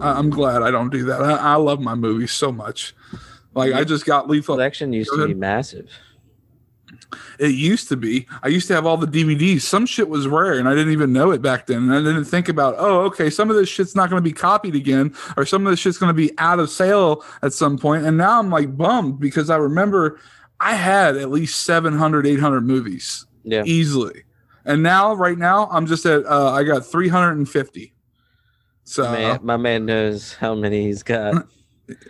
I'm glad I don't do that. I love my movies so much. Like, I just got Lethal. Collection used to be massive. It used to be. I used to have all the DVDs. Some shit was rare, and I didn't even know it back then. And I didn't think about, oh, okay, some of this shit's not going to be copied again, or some of this shit's going to be out of sale at some point. And now I'm like bummed because I remember I had at least 700, 800 movies easily. And now, right now, I'm just at, I got 350. So my man knows how many he's got.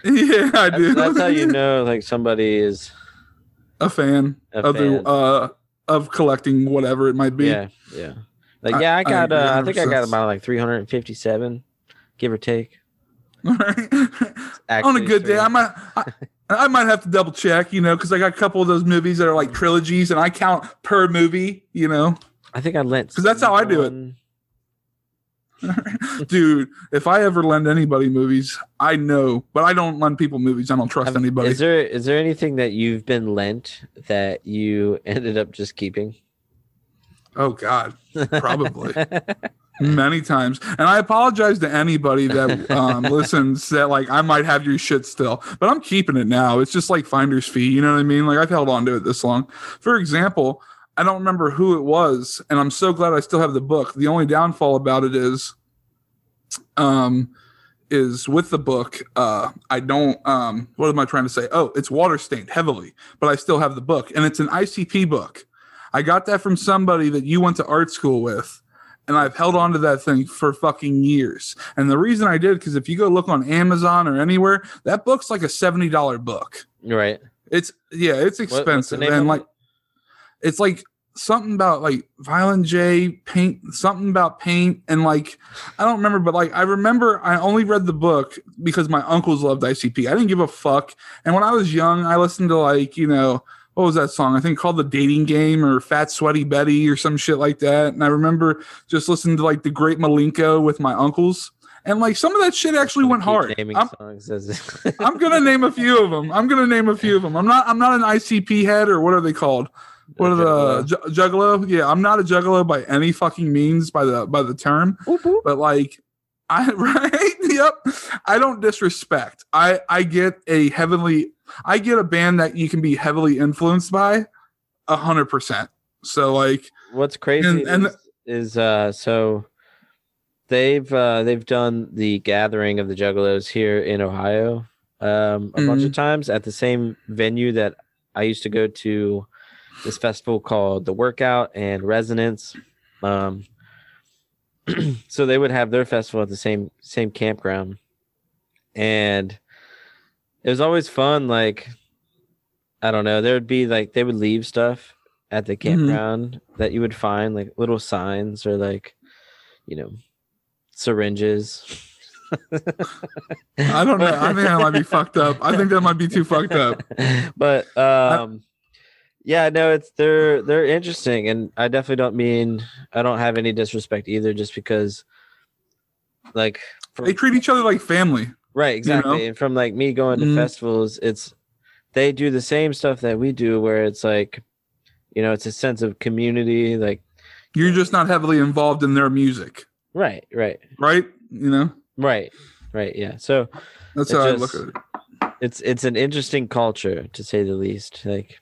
Yeah, I do. That's how you know, like, somebody is a fan. Of collecting, whatever it might be. Yeah, yeah. Like, yeah, I think I got about like 357, give or take. All right. On a good day, I might have to double check, you know, because I got a couple of those movies that are like trilogies, and I count per movie, you know. I think I lent, because that's how I do it. Dude, if I ever lend anybody movies, I know, but I don't lend people movies. I don't trust anybody. Is there anything that you've been lent that you ended up just keeping? Oh God, probably. Many times. And I apologize to anybody that listens that, like, I might have your shit still, but I'm keeping it now. It's just like finder's fee. You know what I mean? Like, I've held on to it this long. For example, I don't remember who it was, and I'm so glad I still have the book. The only downfall about it is with the book, I don't, what am I trying to say? Oh, it's water stained heavily, but I still have the book, and it's an ICP book. I got that from somebody that you went to art school with, and I've held on to that thing for fucking years. And the reason I did, because if you go look on Amazon or anywhere, that book's like a $70 book. Right. It's expensive. And like, it's like something about like Violent J, paint, something about paint. And like, I don't remember, but like, I remember I only read the book because my uncles loved ICP. I didn't give a fuck. And when I was young, I listened to, like, you know, what was that song? I think called The Dating Game or Fat Sweaty Betty or some shit like that. And I remember just listening to like The Great Malenko with my uncles. And like some of that shit actually went hard. I'm gonna name a few of them. I'm not an ICP head, or what are they called? What are the juggalo? Yeah, I'm not a juggalo by any fucking means by the term. Oop, oop. But like, I don't disrespect. I get a heavily. I get a band that you can be heavily influenced by, 100%. So like, what's crazy so they've done the gathering of the Juggalos here in Ohio a bunch of times at the same venue that I used to go to. This festival called The Workout and Resonance. So they would have their festival at the same campground, and it was always fun. Like, I don't know, there would be like, they would leave stuff at the campground that you would find, like little signs or like, you know, syringes. I don't know. I think that might be fucked up. I think that might be too fucked up. But yeah, no, it's they're interesting, and I definitely don't mean, I don't have any disrespect either, just because like they treat each other like family, right? Exactly, you know? And from like me going to festivals, it's they do the same stuff that we do, where it's like, you know, it's a sense of community. Like, you're just not heavily involved in their music, right? You know, right, yeah. So that's how I look at it. It's an interesting culture, to say the least. Like,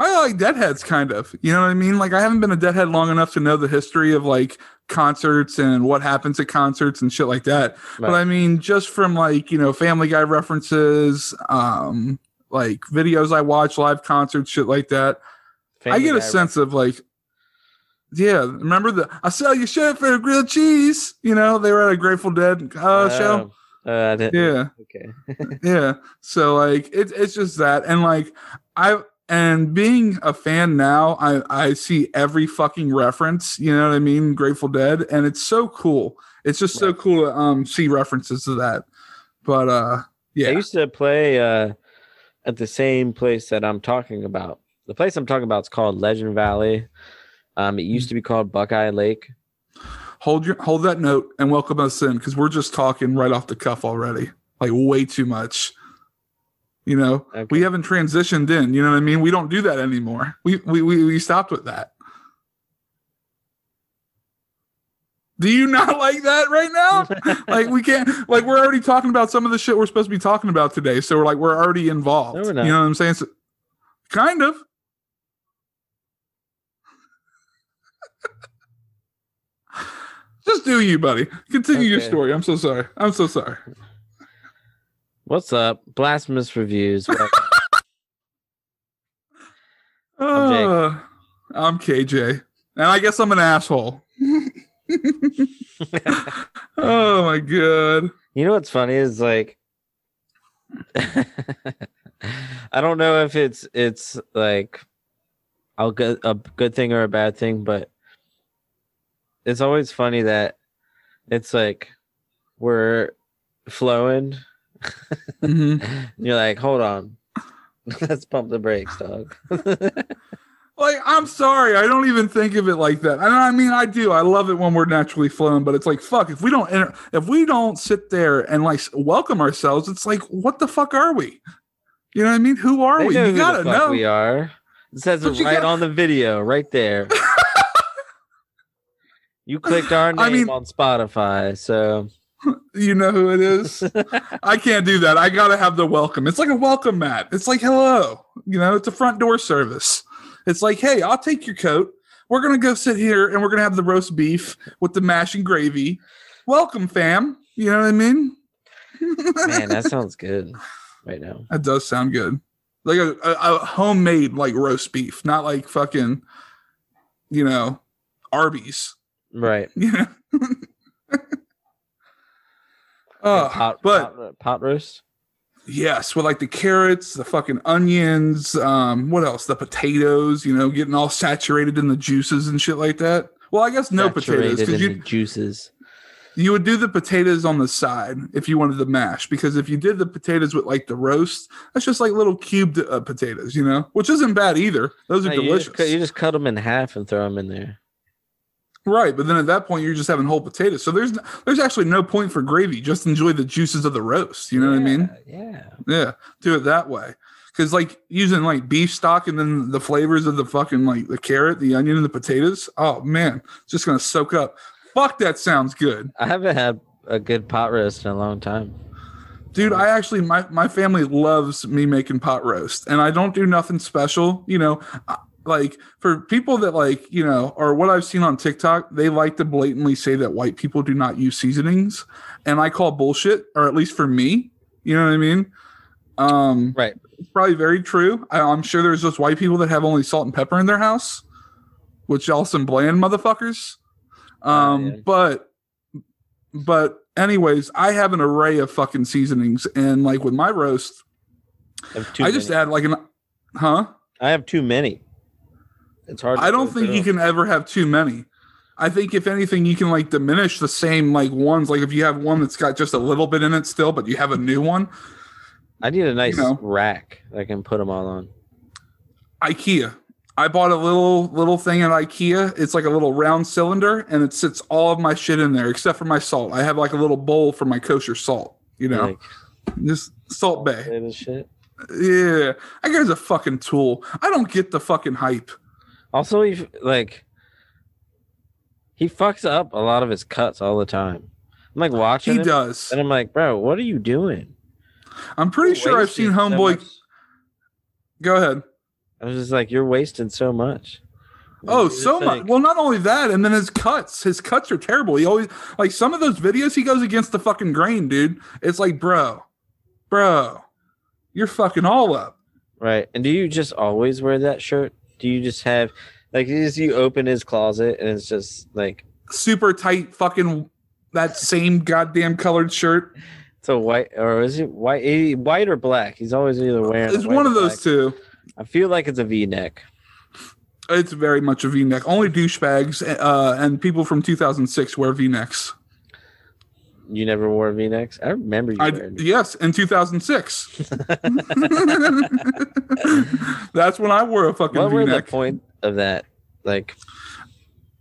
I like Deadheads, kind of. You know what I mean? Like, I haven't been a Deadhead long enough to know the history of, like, concerts and what happens at concerts and shit like that. Right. But, I mean, just from, like, you know, Family Guy references, like, videos I watch, live concerts, shit like that, I get a sense of, like, yeah, remember the I sell you shit for grilled cheese? You know, they were at a Grateful Dead show. Okay. Yeah. So, like, it's just that. And, like, And being a fan now, I see every fucking reference, you know what I mean? Grateful Dead. And it's so cool. It's just so cool to see references to that. But yeah. I used to play at the same place that I'm talking about. The place I'm talking about is called Legend Valley. It used to be called Buckeye Lake. Hold that note and welcome us in, because we're just talking right off the cuff already. Like, way too much. You know, we haven't transitioned in. You know what I mean? We don't do that anymore. We stopped with that. Do you not like that right now? Like, we can't, like, we're already talking about some of the shit we're supposed to be talking about today. So we're like, we're already involved. No, we're not. You know what I'm saying? So, kind of. Just do you, buddy. Continue your story. I'm so sorry. I'm so sorry. What's up? Blasphemous Reviews. I'm KJ. And I guess I'm an asshole. Oh my god. You know what's funny is, like, I don't know if it's like a good thing or a bad thing, but it's always funny that it's like we're flowing. Mm-hmm. You're like, hold on, let's pump the brakes, dog. Like, I'm sorry, I don't even think of it like that. I mean, I do. I love it when we're naturally flowing, but it's like, fuck, if we don't sit there and, like, welcome ourselves, it's like, what the fuck are we? You know what I mean? Who are we? You gotta know. We are. It says it right on the video, right there. You clicked our name on Spotify, so you know who it is. I can't do that. I gotta have the welcome. It's like a welcome mat. It's like, hello. You know, it's a front door service. It's like, hey, I'll take your coat. We're going to go sit here, and we're going to have the roast beef with the mash and gravy. Welcome, fam. You know what I mean? Man, that sounds good right now. That does sound good. Like a homemade, like, roast beef, not like fucking, you know, Arby's. Right. Yeah. Pot roast? Yes, with like the carrots, the fucking onions, what else? The potatoes, you know, getting all saturated in the juices and shit like that. Well, I guess no potatoes, because the juices. You would do the potatoes on the side if you wanted the mash, because if you did the potatoes with like the roast, that's just like little cubed potatoes, you know, which isn't bad either. Those are delicious. You just cut them in half and throw them in there. Right, but then at that point you're just having whole potatoes, so there's actually no point for gravy. Just enjoy the juices of the roast. You know what I mean? Yeah. Do it that way, because like using like beef stock and then the flavors of the fucking like the carrot, the onion, and the potatoes. Oh man, it's just gonna soak up. Fuck, that sounds good. I haven't had a good pot roast in a long time, dude. I actually my family loves me making pot roast, and I don't do nothing special. You know. Like, for people that, like, you know, or what I've seen on TikTok, they like to blatantly say that white people do not use seasonings, and I call bullshit, or at least for me, you know what I mean? Right. It's probably very true. I'm sure there's just white people that have only salt and pepper in their house, which y'all some bland motherfuckers. But anyways, I have an array of fucking seasonings, and like with my roast, I just add like an, I have too many. It's hard. I don't think you can ever have too many. I think if anything, you can like diminish the same like ones. Like if you have one that's got just a little bit in it still, but you have a new one. I need a nice rack that I can put them all on. IKEA. I bought a little thing at IKEA. It's like a little round cylinder, and it sits all of my shit in there except for my salt. I have like a little bowl for my kosher salt. You know, like, just salt bay. And shit. Yeah, that guy's a fucking tool. I don't get the fucking hype. Also, he fucks up a lot of his cuts all the time. I'm like watching him. He does. And I'm like, bro, what are you doing? I'm pretty sure I've seen Homeboy. Go ahead. I was just like, you're wasting so much. Oh, so much. Well, not only that, and then his cuts. His cuts are terrible. He always, like, some of those videos, he goes against the fucking grain, dude. It's like, bro, you're fucking all up. Right. And do you just always wear that shirt? Do you just have, like, you open his closet and it's just like super tight fucking that same goddamn colored shirt? It's a white, or is it white or black? He's always either wearing. It's one of those two. I feel like it's a V-neck. It's very much a V-neck. Only douchebags and people from 2006 wear V-necks. You never wore V-necks? I remember you wearing V-necks. Yes, in 2006. That's when I wore a fucking V-neck. What was the point of that? Like,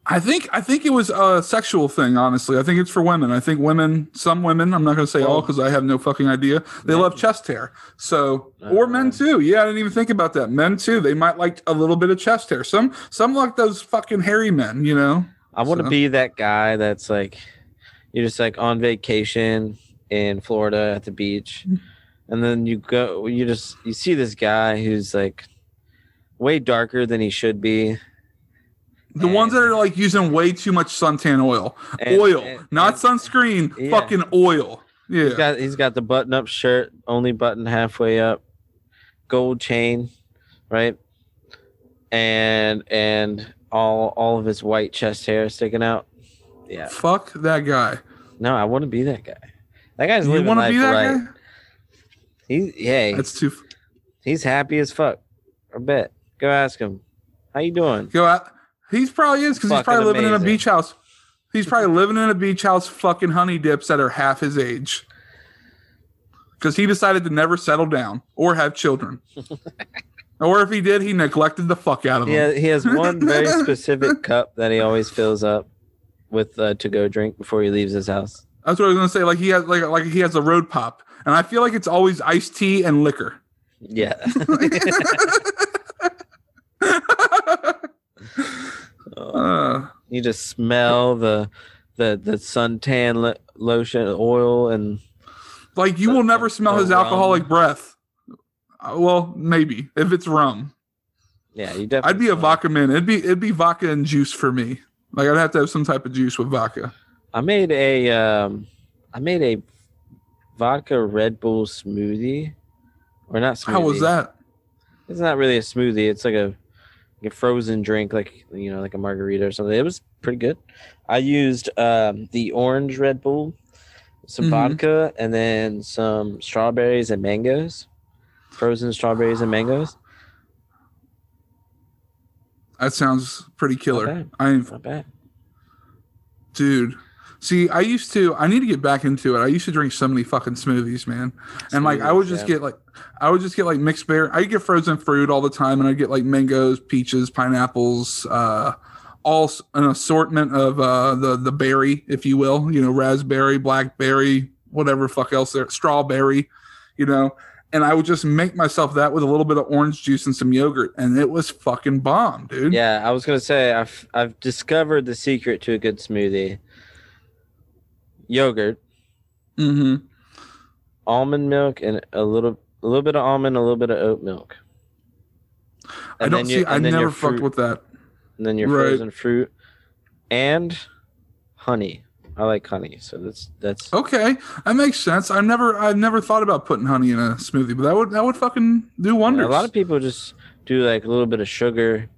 I think it was a sexual thing, honestly. I think it's for women. I think women, some women, I'm not going to say all because I have no fucking idea. They love chest hair. So, or men too. Yeah, I didn't even think about that. Men too. They might like a little bit of chest hair. Some like those fucking hairy men, you know? I want to be that guy that's like, you're just like on vacation in Florida at the beach, and then you go, you see this guy who's like way darker than he should be. The ones that are like using way too much suntan oil. Not sunscreen, yeah. Fucking oil. Yeah. He's got the button-up shirt, only button halfway up, gold chain, right? And all of his white chest hair sticking out. Yeah. Fuck that guy. No, I want to be that guy. That guy's living life right. You want to be that guy? He's happy as fuck. I bet. Go ask him. How you doing? He's probably is because he's probably living in a beach house. He's probably living in a beach house fucking honey dips that are half his age. Because he decided to never settle down or have children. Or if he did, he neglected the fuck out of them. Yeah, he has one very specific cup that he always fills up with to-go drink before he leaves his house. That's what I was going to say. Like he has a road pop. And I feel like it's always iced tea and liquor. Yeah. You just smell the suntan lotion oil and like you will never smell his alcoholic breath. Well, maybe if it's rum. Yeah, you definitely. I'd be a vodka man. It'd be vodka and juice for me. Like I'd have to have some type of juice with vodka. I made a vodka Red Bull smoothie, or not smoothie. How was that? It's not really a smoothie. It's like a frozen drink, like you know, like a margarita or something. It was pretty good. I used the orange Red Bull, some vodka, and then some strawberries and mangoes, frozen strawberries and mangoes. That sounds pretty killer. Not bad. Dude. See, I need to get back into it. I used to drink so many fucking smoothies, man. And like, I would just get like mixed berry. I get frozen fruit all the time, and I get like mangoes, peaches, pineapples, all an assortment of the berry, if you will. You know, raspberry, blackberry, whatever fuck else there, strawberry, you know. And I would just make myself that with a little bit of orange juice and some yogurt, and it was fucking bomb, dude. Yeah, I was gonna say I've discovered the secret to a good smoothie. Yogurt, almond milk, and a little bit of almond, a little bit of oat milk. I never fucked with that. And then your frozen fruit and honey. I like honey, so that's okay. That makes sense. I've never thought about putting honey in a smoothie, but that would fucking do wonders. Yeah, a lot of people just do like a little bit of sugar.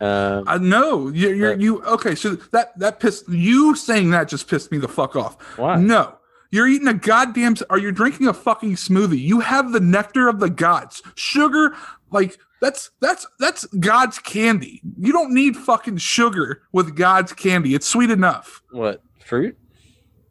I know you. Okay, so that pissed you saying that just pissed me the fuck off. Why? No, you're eating a goddamn. Are you drinking a fucking smoothie? You have the nectar of the gods. Sugar, like that's God's candy. You don't need fucking sugar with God's candy. It's sweet enough. What fruit?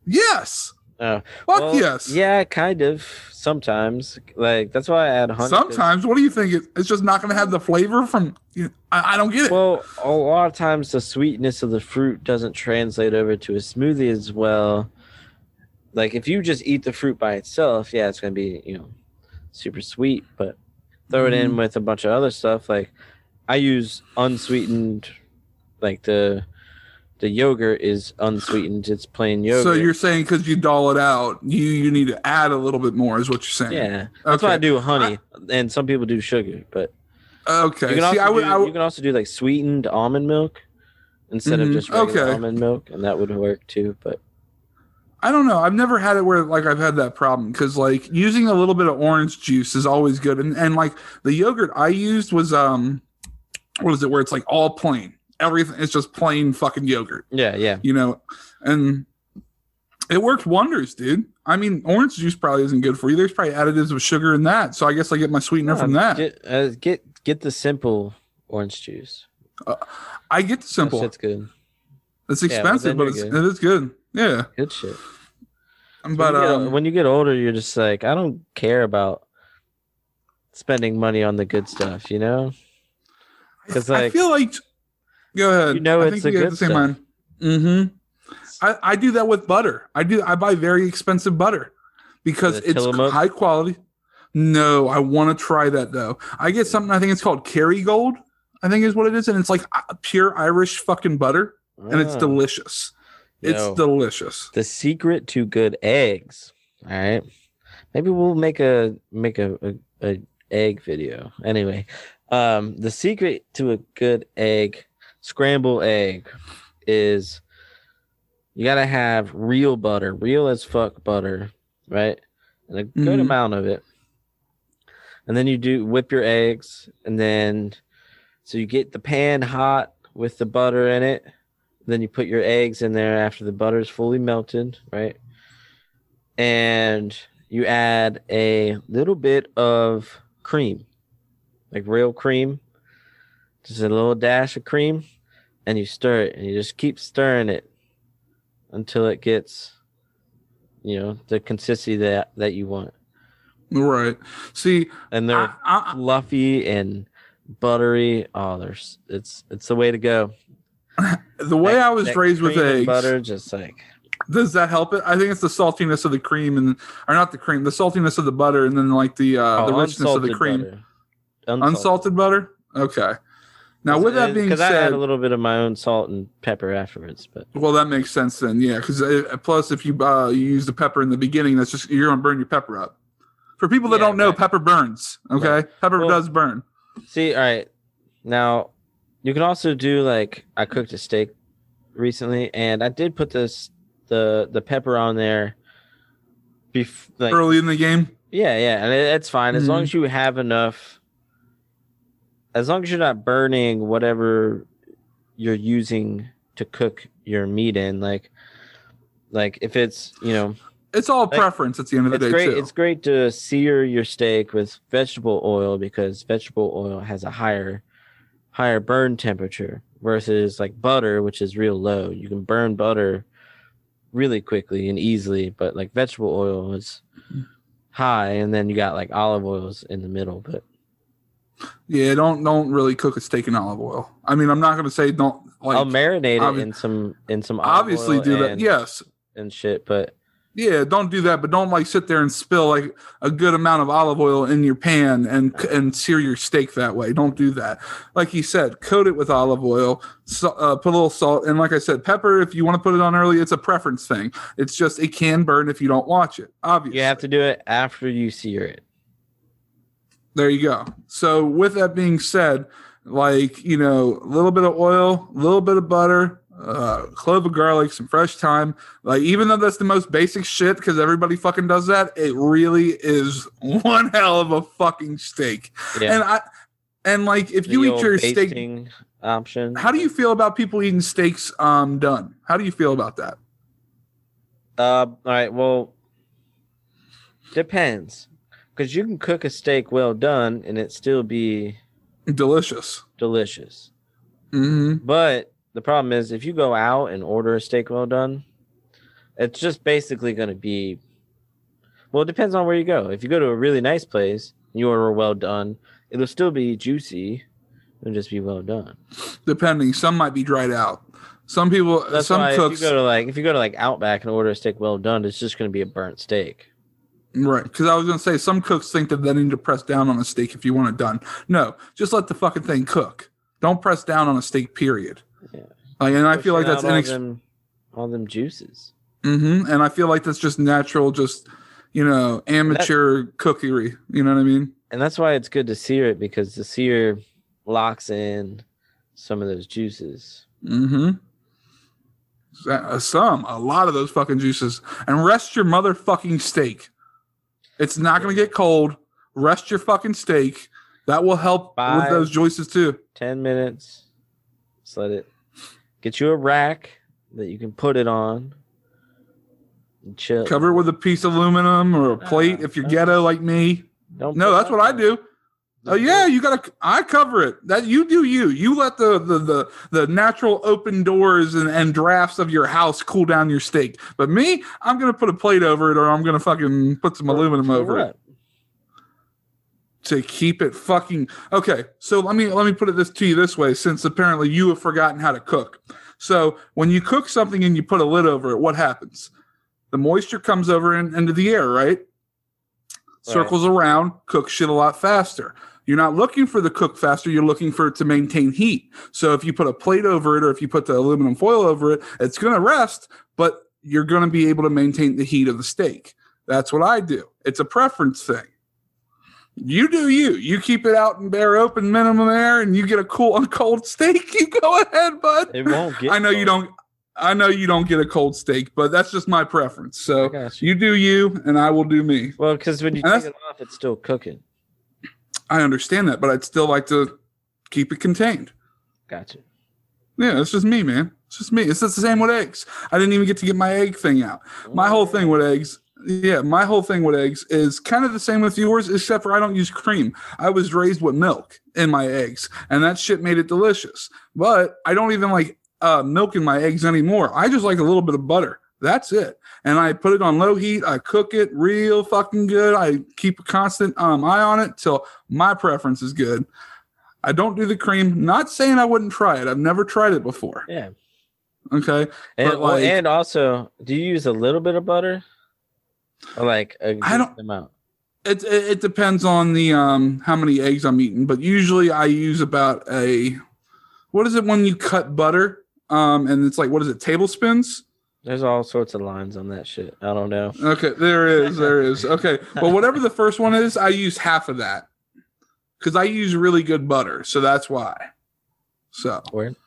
Yes. Fuck well, yes. Yeah, kind of. Sometimes, like that's why I add honey. Sometimes, what do you think? It's just not going to have the flavor from. You know, I don't get it. Well, a lot of times the sweetness of the fruit doesn't translate over to a smoothie as well. Like if you just eat the fruit by itself, yeah, it's going to be super sweet. But throw it in with a bunch of other stuff. Like I use unsweetened, like the yogurt is unsweetened. It's plain yogurt. So you're saying because you doll it out, you need to add a little bit more is what you're saying. Yeah. That's why I do honey, and some people do sugar. But okay. You can also do like sweetened almond milk instead of just regular almond milk, and that would work too. But I don't know. I've never had it where like I've had that problem because like using a little bit of orange juice is always good. And like the yogurt I used was, what is it, where it's like all plain. Everything is just plain fucking yogurt. Yeah. You know, and it worked wonders, dude. I mean, orange juice probably isn't good for you. There's probably additives of sugar in that, so I guess I get my sweetener from that. Get the simple orange juice. I get the simple. That's good. It's expensive, but it is good. Yeah, good shit. But when you get older, you're just like, I don't care about spending money on the good stuff, you know? Because like, I feel like. Go ahead. You know, I think you get the same stuff. I do that with butter. I buy very expensive butter because it's high quality. No, I want to try that though. I get something. I think it's called Kerrygold. I think is what it is, and it's like pure Irish fucking butter. and it's delicious. It's delicious. The secret to good eggs. All right, maybe we'll make a egg video. Anyway, the secret to a good egg, scrambled egg, is you gotta have real butter, real as fuck butter, right? And a good amount of it. And then you do whip your eggs, and then so you get the pan hot with the butter in it. Then you put your eggs in there after the butter is fully melted, right? And you add a little bit of cream, like real cream, just a little dash of cream, and you stir it, and you just keep stirring it until it gets, you know, the consistency that you want. Right. See, and they're fluffy and buttery. Oh, it's the way to go. The way I was raised with eggs, butter, just like, does that help it? I think it's the saltiness of the cream, and or not the cream, the saltiness of the butter, and then like the richness of the cream. Butter. Unsalted butter. Okay. Now, with that being said, because I add a little bit of my own salt and pepper afterwards, but that makes sense then, yeah. Because plus, if you you use the pepper in the beginning, that's just you're gonna burn your pepper up. For people that don't know, pepper burns. Okay, pepper does burn. See, all right. Now, you can also do like I cooked a steak recently, and I did put the pepper on there. Early in the game. Yeah, and it's fine as long as you have enough. As long as you're not burning whatever you're using to cook your meat in, like if it's, you know, it's all like, preference at the end of the day. It's great to sear your steak with vegetable oil because vegetable oil has a higher burn temperature versus like butter, which is real low. You can burn butter really quickly and easily, but like vegetable oil is high, and then you got like olive oils in the middle, but. Yeah, don't really cook a steak in olive oil. I mean, I'm not gonna say don't. Like, I'll marinate it in some olive obviously oil do that. Yes, and shit. But yeah, don't do that. But don't like sit there and spill like a good amount of olive oil in your pan and sear your steak that way. Don't do that. Like he said, coat it with olive oil. So, put a little salt, and like I said, pepper. If you want to put it on early, it's a preference thing. It's just it can burn if you don't watch it. Obviously, you have to do it after you sear it. There you go. So with that being said, like, you know, a little bit of oil, a little bit of butter, clove of garlic, some fresh thyme. Like, even though that's the most basic shit because everybody fucking does that, it really is one hell of a fucking steak. Yeah. And like, if you eat your steak option, how do you feel about people eating steaks done? How do you feel about that? All right. Well, depends. Because you can cook a steak well done and it still be delicious. Mm-hmm. But the problem is if you go out and order a steak well done, it's just basically going to be, well, it depends on where you go. If you go to a really nice place and you order well done, it'll still be juicy. It'll just be well done. Depending. Some might be dried out. Some people, some cooks. If you go to like Outback and order a steak well done, it's just going to be a burnt steak. Right, because I was going to say, some cooks think that they need to press down on a steak if you want it done. No, just let the fucking thing cook. Don't press down on a steak, period. Yeah. And I feel like that's... all them juices. Mm-hmm, and I feel like that's just natural, just, you know, amateur cookery. You know what I mean? And that's why it's good to sear it, because the sear locks in some of those juices. Mm-hmm. A lot of those fucking juices. And rest your motherfucking steak. It's not going to get cold. Rest your fucking steak. That will help with those juices too. 10 minutes. Just let it. Get you a rack that you can put it on. And chill. Cover it with a piece of aluminum or a plate if you're ghetto like me. That's what I do. Oh yeah, you gotta. I cover it. That you do. You let the natural open doors and drafts of your house cool down your steak. But me, I'm gonna put a plate over it, or I'm gonna fucking put some aluminum over it to keep it fucking okay. So let me put it to you this way, since apparently you have forgotten how to cook. So when you cook something and you put a lid over it, what happens? The moisture comes over into the air, right? Circles around, cooks shit a lot faster. You're not looking for the cook faster. You're looking for it to maintain heat. So if you put a plate over it or if you put the aluminum foil over it, it's going to rest, but you're going to be able to maintain the heat of the steak. That's what I do. It's a preference thing. You do you. You keep it out in bare open minimum air and you get a cool and cold steak. You go ahead, bud. It won't get I know you don't get a cold steak, but that's just my preference. So you do you and I will do me. Well, because when you take it off, it's still cooking. I understand that, but I'd still like to keep it contained. Gotcha. Yeah, it's just me, man. It's just me. It's just the same with eggs. I didn't even get to get my egg thing out. My whole thing with eggs. Yeah, my whole thing with eggs is kind of the same with yours, except for I don't use cream. I was raised with milk in my eggs, and that shit made it delicious. But I don't even like milk in my eggs anymore. I just like a little bit of butter. That's it. And I put it on low heat. I cook it real fucking good. I keep a constant eye on it till my preference is good. I don't do the cream. Not saying I wouldn't try it. I've never tried it before. Yeah. Okay. And, like, and also, do you use a little bit of butter? Like a good amount. It depends on the how many eggs I'm eating, but usually I use about a what is it when you cut butter and it's like what is it tablespoons? There's all sorts of lines on that shit. I don't know. Okay, there is. Okay, but whatever the first one is, I use half of that because I use really good butter, so that's why. So weird.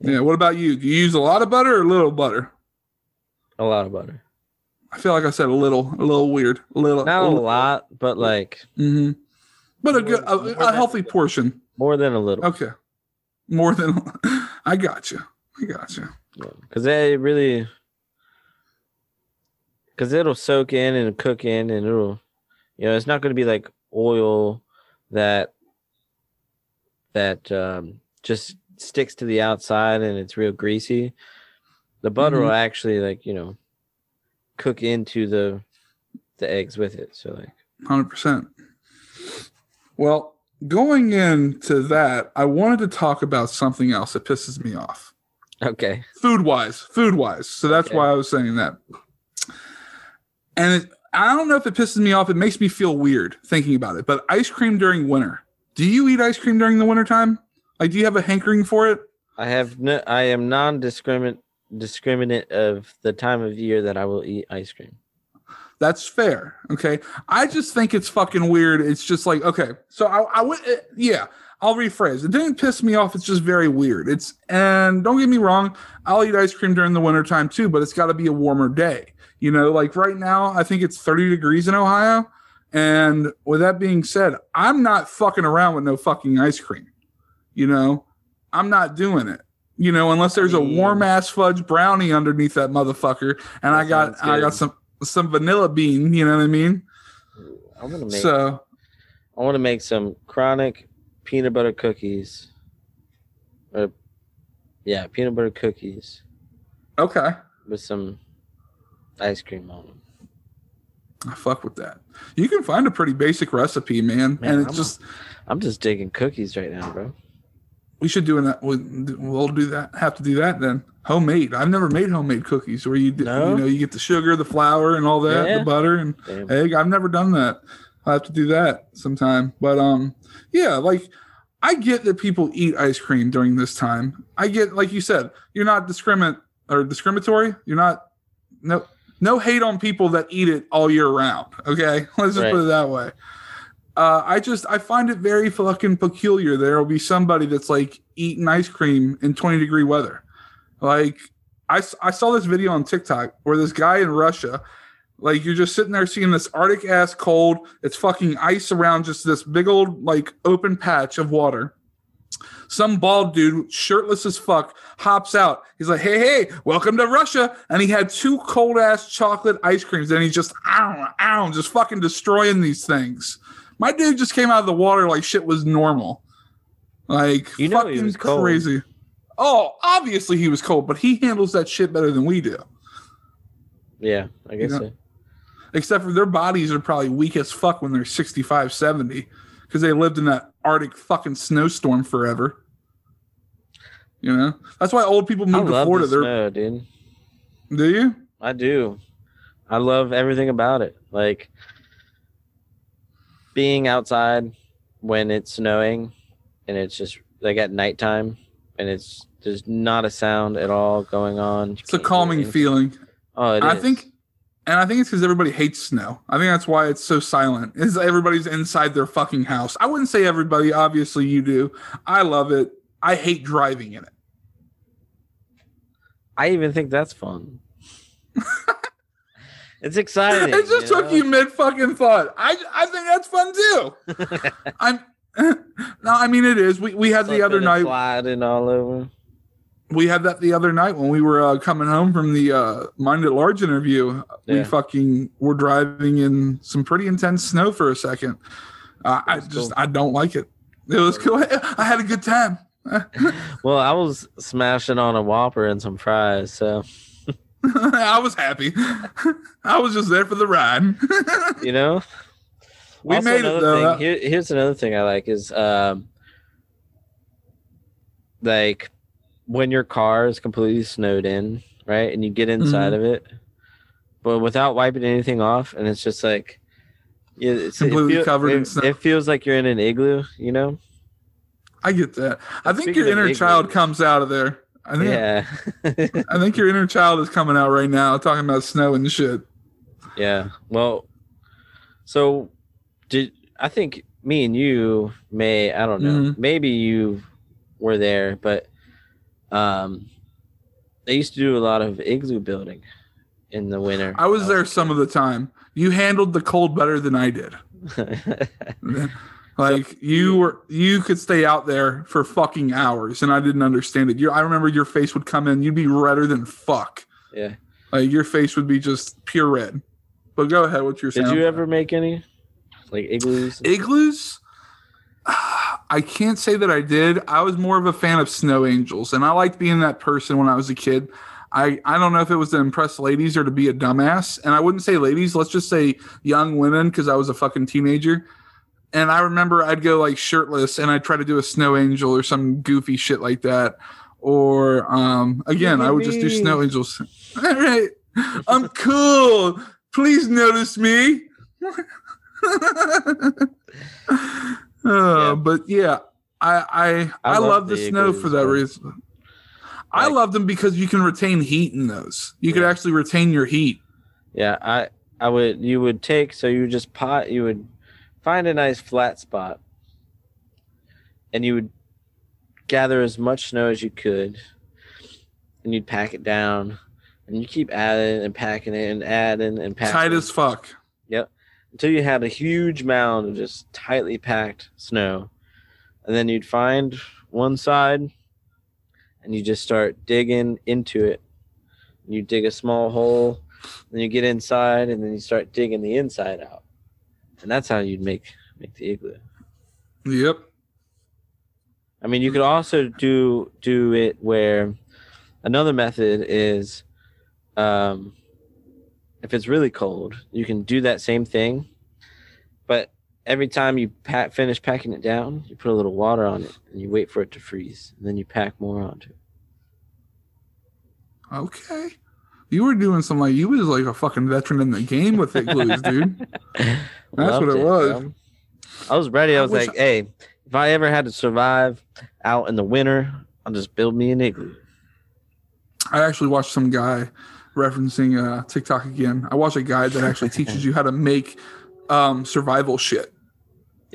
Yeah. What about you? Do you use a lot of butter or little butter? A lot of butter. I feel like I said a little weird, a little. Not a lot, but like. Mm-hmm. But a good, a healthy portion. More than a little. Okay. More than. I got you. Because they really. Because it'll soak in and cook in, and it'll, you know, it's not going to be like oil that just sticks to the outside and it's real greasy. The butter will actually like cook into the eggs with it, so like 100%. Well, going into that, I wanted to talk about something else that pisses me off. Okay, food wise. So that's okay. Why I was saying that. And I don't know if it pisses me off. It makes me feel weird thinking about it. But ice cream during winter. Do you eat ice cream during the winter time? Like, do you have a hankering for it? I have no. I am non-discriminant. Discriminant of the time of year that I will eat ice cream. That's fair. Okay. I just think it's fucking weird. It's just like, okay. So I would, yeah, I'll rephrase. It didn't piss me off. It's just very weird. And don't get me wrong. I'll eat ice cream during the wintertime too, but it's got to be a warmer day. You know, like right now, I think it's 30 degrees in Ohio. And with that being said, I'm not fucking around with no fucking ice cream. You know, I'm not doing it. You know, unless there's a warm ass fudge brownie underneath that motherfucker, and I got some vanilla bean. You know what I mean? I want to make some chronic peanut butter cookies. Yeah, peanut butter cookies. Okay. With some ice cream on them. I fuck with that. You can find a pretty basic recipe, man and I'm just digging cookies right now, bro. We should do that. We'll do that. Have to do that then. Homemade. I've never made homemade cookies where you get the sugar, the flour, and all that, the butter and egg. I've never done that. I'll have to do that sometime. But yeah, like I get that people eat ice cream during this time. I get, like you said, you're not discriminatory. You're not no hate on people that eat it all year round. Okay, let's just put it that way. I find it very fucking peculiar. There will be somebody that's like eating ice cream in 20-degree weather. Like I saw this video on TikTok where this guy in Russia, like you're just sitting there seeing this Arctic ass cold. It's fucking ice around just this big old like open patch of water. Some bald dude, shirtless as fuck, hops out. He's like, hey, welcome to Russia. And he had two cold ass chocolate ice creams. And he's just, just fucking destroying these things. My dude just came out of the water like shit was normal. Like, he was crazy. Oh, obviously he was cold, but he handles that shit better than we do. Yeah, I guess so. Except for their bodies are probably weak as fuck when they're 65, 70. Because they lived in that Arctic fucking snowstorm forever. You know? That's why old people move to Florida. I love the snow, dude. Do you? I do. I love everything about it. Like... being outside, when it's snowing and it's just like at nighttime and it's there's not a sound at all going on. It's a calming feeling. Oh, it is. I think it's because everybody hates snow. I think that's why it's so silent. Is everybody's inside their fucking house. I wouldn't say everybody. Obviously, you do. I love it. I hate driving in it. I even think that's fun. It's exciting. It just took you mid fucking thought. I think that's fun too. It is. We had the other night sliding all over. We had that the other night when we were coming home from the Mind at Large interview. Yeah. We fucking were driving in some pretty intense snow for a second. I don't like it. It was cool. I had a good time. Well, I was smashing on a Whopper and some fries, so I was happy. I was just there for the ride. We also made it though. Here's another thing I like is like when your car is completely snowed in, right? And you get inside of it, but without wiping anything off, and it's just like it's completely covered in snow. It feels like you're in an igloo, I get that. I think your inner child comes out of there. I think your inner child is coming out right now talking about snow and shit. Yeah. Well, so I think me and you I don't know. Mm-hmm. Maybe you were there, but they used to do a lot of igloo building in the winter. I was there some of the time. You handled the cold better than I did. You could stay out there for fucking hours, and I didn't understand it. I remember your face would come in; you'd be redder than fuck. Yeah, your face would be just pure red. But go ahead, what's your? Did you ever make any like igloos? Igloos? I can't say that I did. I was more of a fan of snow angels, and I liked being that person when I was a kid. I don't know if it was to impress ladies or to be a dumbass, and I wouldn't say ladies. Let's just say young women, because I was a fucking teenager. And I remember I'd go like shirtless and I'd try to do a snow angel or some goofy shit like that. Or I would just do snow angels. All right. I'm cool. Please notice me. But yeah, I love the snow for that reason. Like, I love them because you can retain heat in those. You could actually retain your heat. Yeah, you would find a nice flat spot, and you would gather as much snow as you could, and you'd pack it down, and you keep adding and packing it and adding and packing. Tight as fuck. Yep. Until you had a huge mound of just tightly packed snow. And then you'd find one side, and you just start digging into it. You dig a small hole, and you get inside, and then you start digging the inside out. And that's how you'd make the igloo. Yep. I mean, you could also do it where another method is if it's really cold, you can do that same thing. But every time you finish packing it down, you put a little water on it and you wait for it to freeze. And then you pack more onto it. Okay. You were doing something like you was like a fucking veteran in the game with igloos, dude. That's what it was. Bro. I was ready. I was like, hey, if I ever had to survive out in the winter, I'll just build me an igloo. I actually watched some guy referencing TikTok again. I watched a guy that actually teaches you how to make survival shit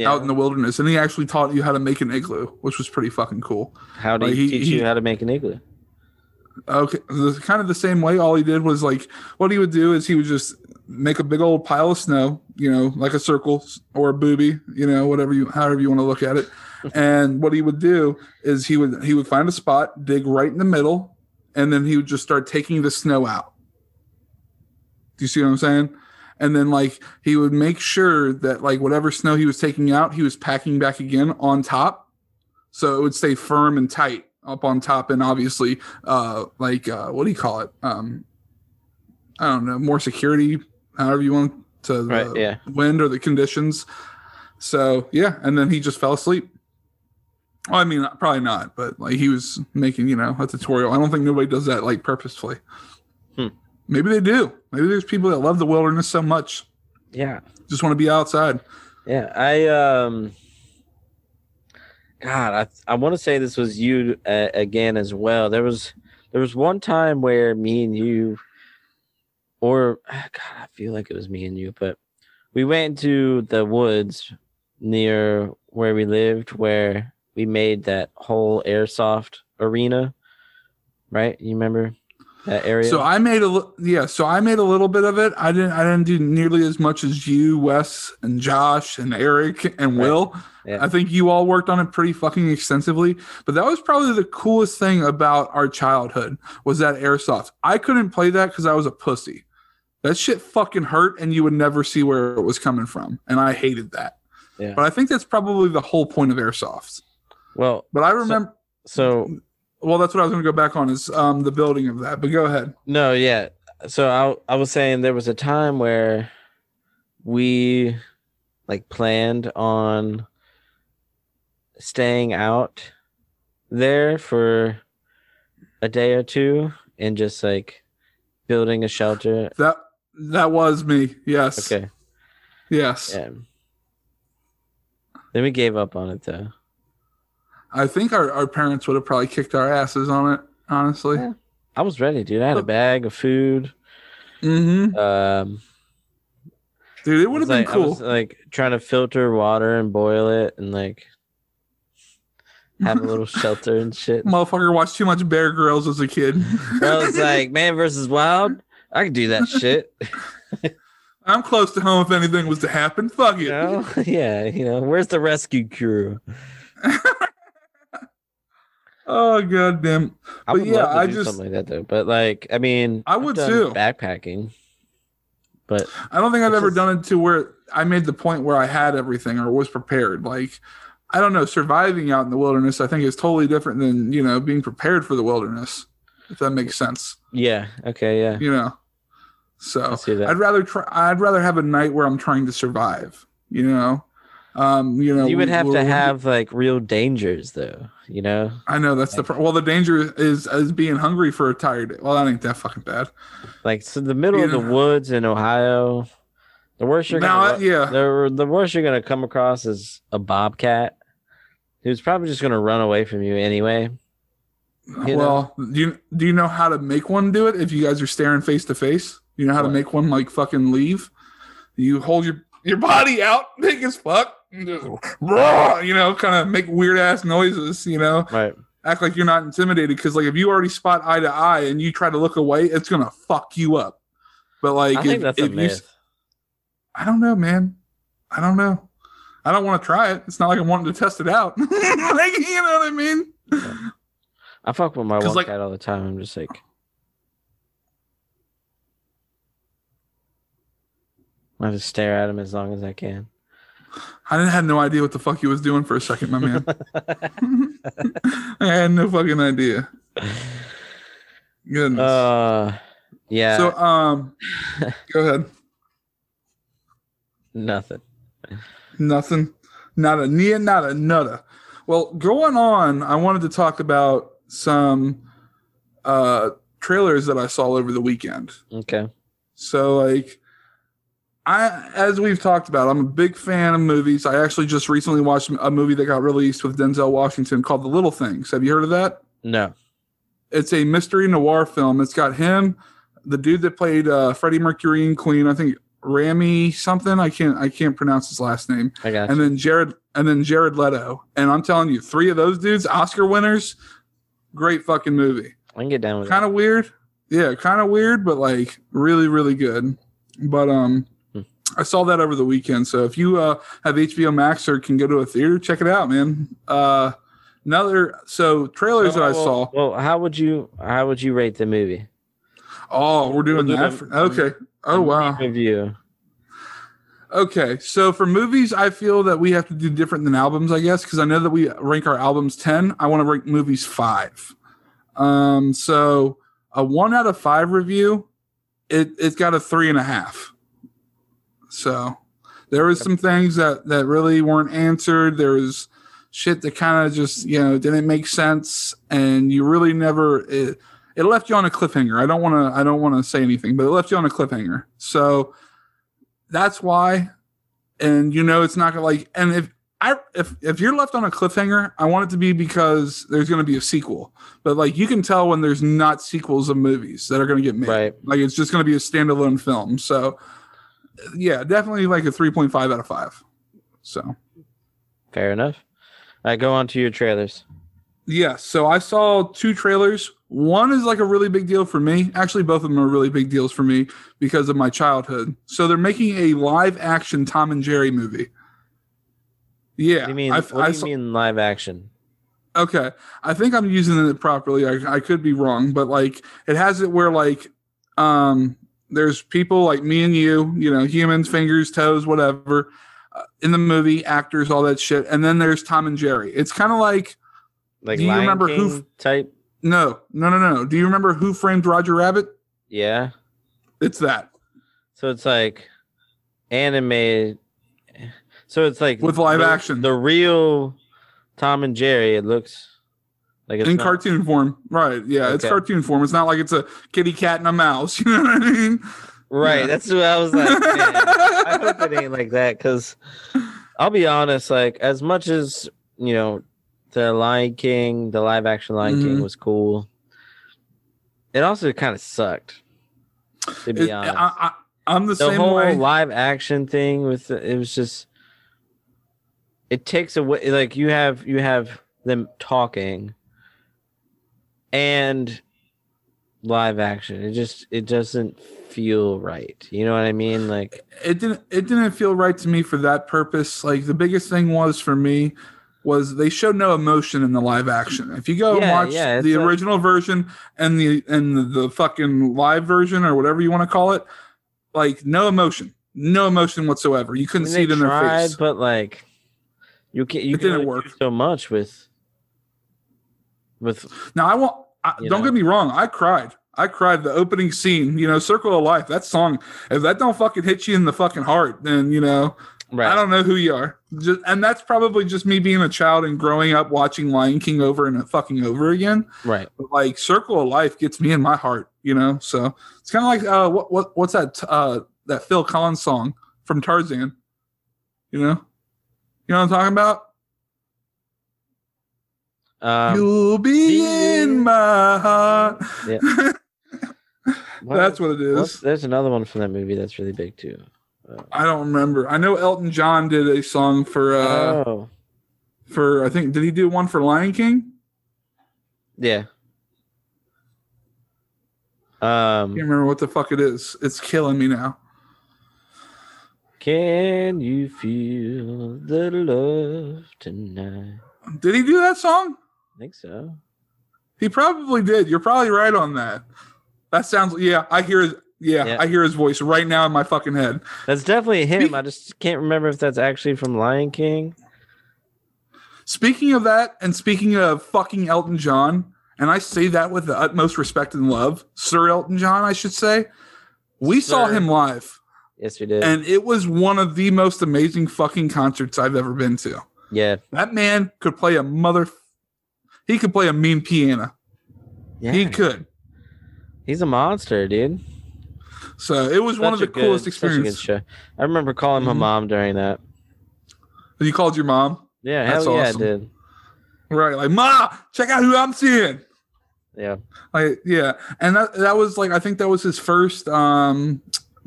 out in the wilderness. And he actually taught you how to make an igloo, which was pretty fucking cool. How do you teach you how to make an igloo? Okay, kind of the same way. All he did was like, what he would do is he would just make a big old pile of snow, like a circle or a booby, however you want to look at it. And what he would do is he would find a spot, dig right in the middle, and then he would just start taking the snow out. Do you see what I'm saying? And then like he would make sure that like whatever snow he was taking out, he was packing back again on top, so it would stay firm and tight up on top, and obviously I don't know, more security, however you want to wind or the conditions. So yeah, and then he just fell asleep. Well, I mean, probably not, but like he was making a tutorial. I don't think nobody does that like purposefully. Maybe they do. Maybe there's people that love the wilderness so much just want to be outside. I God, I want to say this was you again as well. There was one time where me and you, or God, I feel like it was me and you, but we went to the woods near where we lived, where we made that whole airsoft arena, right? You remember that area? So I made a little bit of it. I didn't do nearly as much as you, Wes and Josh and Eric and Will. Right. Yeah. I think you all worked on it pretty fucking extensively, but that was probably the coolest thing about our childhood was that airsoft. I couldn't play that because I was a pussy. That shit fucking hurt, and you would never see where it was coming from, and I hated that. Yeah. But I think that's probably the whole point of airsoft. Well, but I remember. So, that's what I was going to go back on is the building of that. But go ahead. No, yeah. So I was saying there was a time where we like planned on staying out there for a day or two and just like building a shelter. That was me. Yes. Okay. Yes. Yeah. Then we gave up on it, though. I think our parents would have probably kicked our asses on it, honestly. Yeah. I was ready, dude. I had a bag of food. Mm-hmm. Dude, it would have been cool. I was, like, trying to filter water and boil it and, like, have a little shelter and shit. Motherfucker watched too much Bear Grylls as a kid. I was like, Man vs. Wild, I could do that shit. I'm close to home if anything was to happen. Fuck it. You know? Yeah, where's the rescue crew? Oh, goddamn. I would love to do something like that, though. But, like, I mean, I would too. Backpacking. But I don't think I've ever done it to where I made the point where I had everything or was prepared. Like, I don't know. Surviving out in the wilderness, I think, is totally different than, being prepared for the wilderness, if that makes sense. Yeah. Okay. Yeah. So I'd rather have a night where I'm trying to survive, you would have to have like real dangers though, I know that's like, the danger is being hungry for a tired day. Well, that ain't that fucking bad. Like so the middle of the woods in Ohio, the worst you're going to come across is a bobcat who's probably just going to run away from you anyway. Do you know how to make one do it if you guys are staring face to face? You know how to make one like fucking leave? You hold your body out big as fuck and just kind of make weird ass noises, Right. Act like you're not intimidated because like if you already spot eye to eye and you try to look away, it's gonna fuck you up. But like I think that's a myth. I don't know, man. I don't know. I don't want to try it. It's not like I'm wanting to test it out. Like, you know what I mean? Yeah. I fuck with my one cat all the time. I'm just like I just stare at him as long as I can. I had no idea what the fuck he was doing for a second, my man. I had no fucking idea. Goodness. Yeah. So, go ahead. Nothing. Not a nia, not a nutta. Well, going on, I wanted to talk about some trailers that I saw over the weekend. Okay. So, like, as we've talked about, I'm a big fan of movies. I actually just recently watched a movie that got released with Denzel Washington called The Little Things. Have you heard of that? No. It's a mystery noir film. It's got him, the dude that played Freddie Mercury in Queen. I think Rami something. I can't pronounce his last name. I got you. And then Jared Leto. And I'm telling you, three of those dudes, Oscar winners. Great fucking movie. I can get down with it. Kind of weird. Yeah, kind of weird, but like really, really good. But I saw that over the weekend. So if you have HBO Max or can go to a theater, check it out, man. Trailers that I saw. Well, how would you rate the movie? Oh, we're doing that. Okay. Oh, wow. Review. Okay. So for movies, I feel that we have to do different than albums, I guess, because I know that we rank our albums 10. I want to rank movies 5. So a 1 out of 5 review, it's got a 3.5. So there was some things that really weren't answered. There was shit that kind of just, didn't make sense. And you really never, it left you on a cliffhanger. I don't want to say anything, but it left you on a cliffhanger. So that's why, and it's not gonna like, and if If you're left on a cliffhanger, I want it to be because there's going to be a sequel. But like you can tell when there's not sequels of movies that are going to get made. Right. Like it's just going to be a standalone film. So yeah, definitely like a 3.5 out of 5. So fair enough. All right, go on to your trailers. Yeah, so I saw 2 trailers. One is like a really big deal for me. Actually, both of them are really big deals for me because of my childhood. So they're making a live action Tom and Jerry movie. Yeah. What do you mean live action? Okay. I think I'm using it properly. I could be wrong, but like it has it where like there's people like me and you, you know, humans, fingers, toes, whatever, in the movie, actors, all that shit. And then there's Tom and Jerry. It's kind of like do you Lion remember King who type? No. Do you remember Who Framed Roger Rabbit? Yeah. It's that. So it's like anime. So it's like with live action, the real Tom and Jerry. It looks like it's in cartoon form, right? Yeah, okay. It's cartoon form. It's not like it's a kitty cat and a mouse. You know what I mean? Right. Yeah. That's what I was like. Man, I hope it ain't like that because I'll be honest. Like as much as you know, the Lion King, the live action Lion King was cool. It also kind of sucked. To be honest, I'm the same whole way. Live action thing with it was just. It takes away, like you have them talking and live action. It doesn't feel right. You know what I mean? Like it didn't feel right to me for that purpose. Like the biggest thing was for me was they showed no emotion in the live action. If you go watch the original version and the fucking live version or whatever you want to call it, like no emotion whatsoever. You couldn't see it in their face. But like. You can only work do so much with. Now don't get me wrong. I cried the opening scene. You know, Circle of Life. That song. If that don't fucking hit you in the fucking heart, then you know. Right. I don't know who you are. And that's probably just me being a child and growing up watching Lion King over and fucking over again. Right. But like Circle of Life gets me in my heart. You know. So it's kind of like what's that that Phil Collins song from Tarzan? You know. You know what I'm talking about? You'll be in my heart. Yeah. That's what it is. There's another one from that movie that's really big, too. I don't remember. I know Elton John did a song for I think, did he do one for Lion King? Yeah. I can't remember what the fuck it is. It's killing me now. Can you feel the love tonight? Did he do that song? I think so. He probably did. You're probably right on that. That sounds, I hear his voice right now in my fucking head. That's definitely him. I just can't remember if that's actually from Lion King. Speaking of that, and speaking of fucking Elton John, and I say that with the utmost respect and love, Sir Elton John, I should say, we saw him live. Yes, we did. And it was one of the most amazing fucking concerts I've ever been to. Yeah. That man could play he could play a mean piano. Yeah. He could. He's a monster, dude. So it was one of the coolest experiences. Such a good show. I remember calling my mom during that. You called your mom? Yeah, that's awesome. I did. Right, like, Ma, check out who I'm seeing. Yeah. And that was like, I think that was his first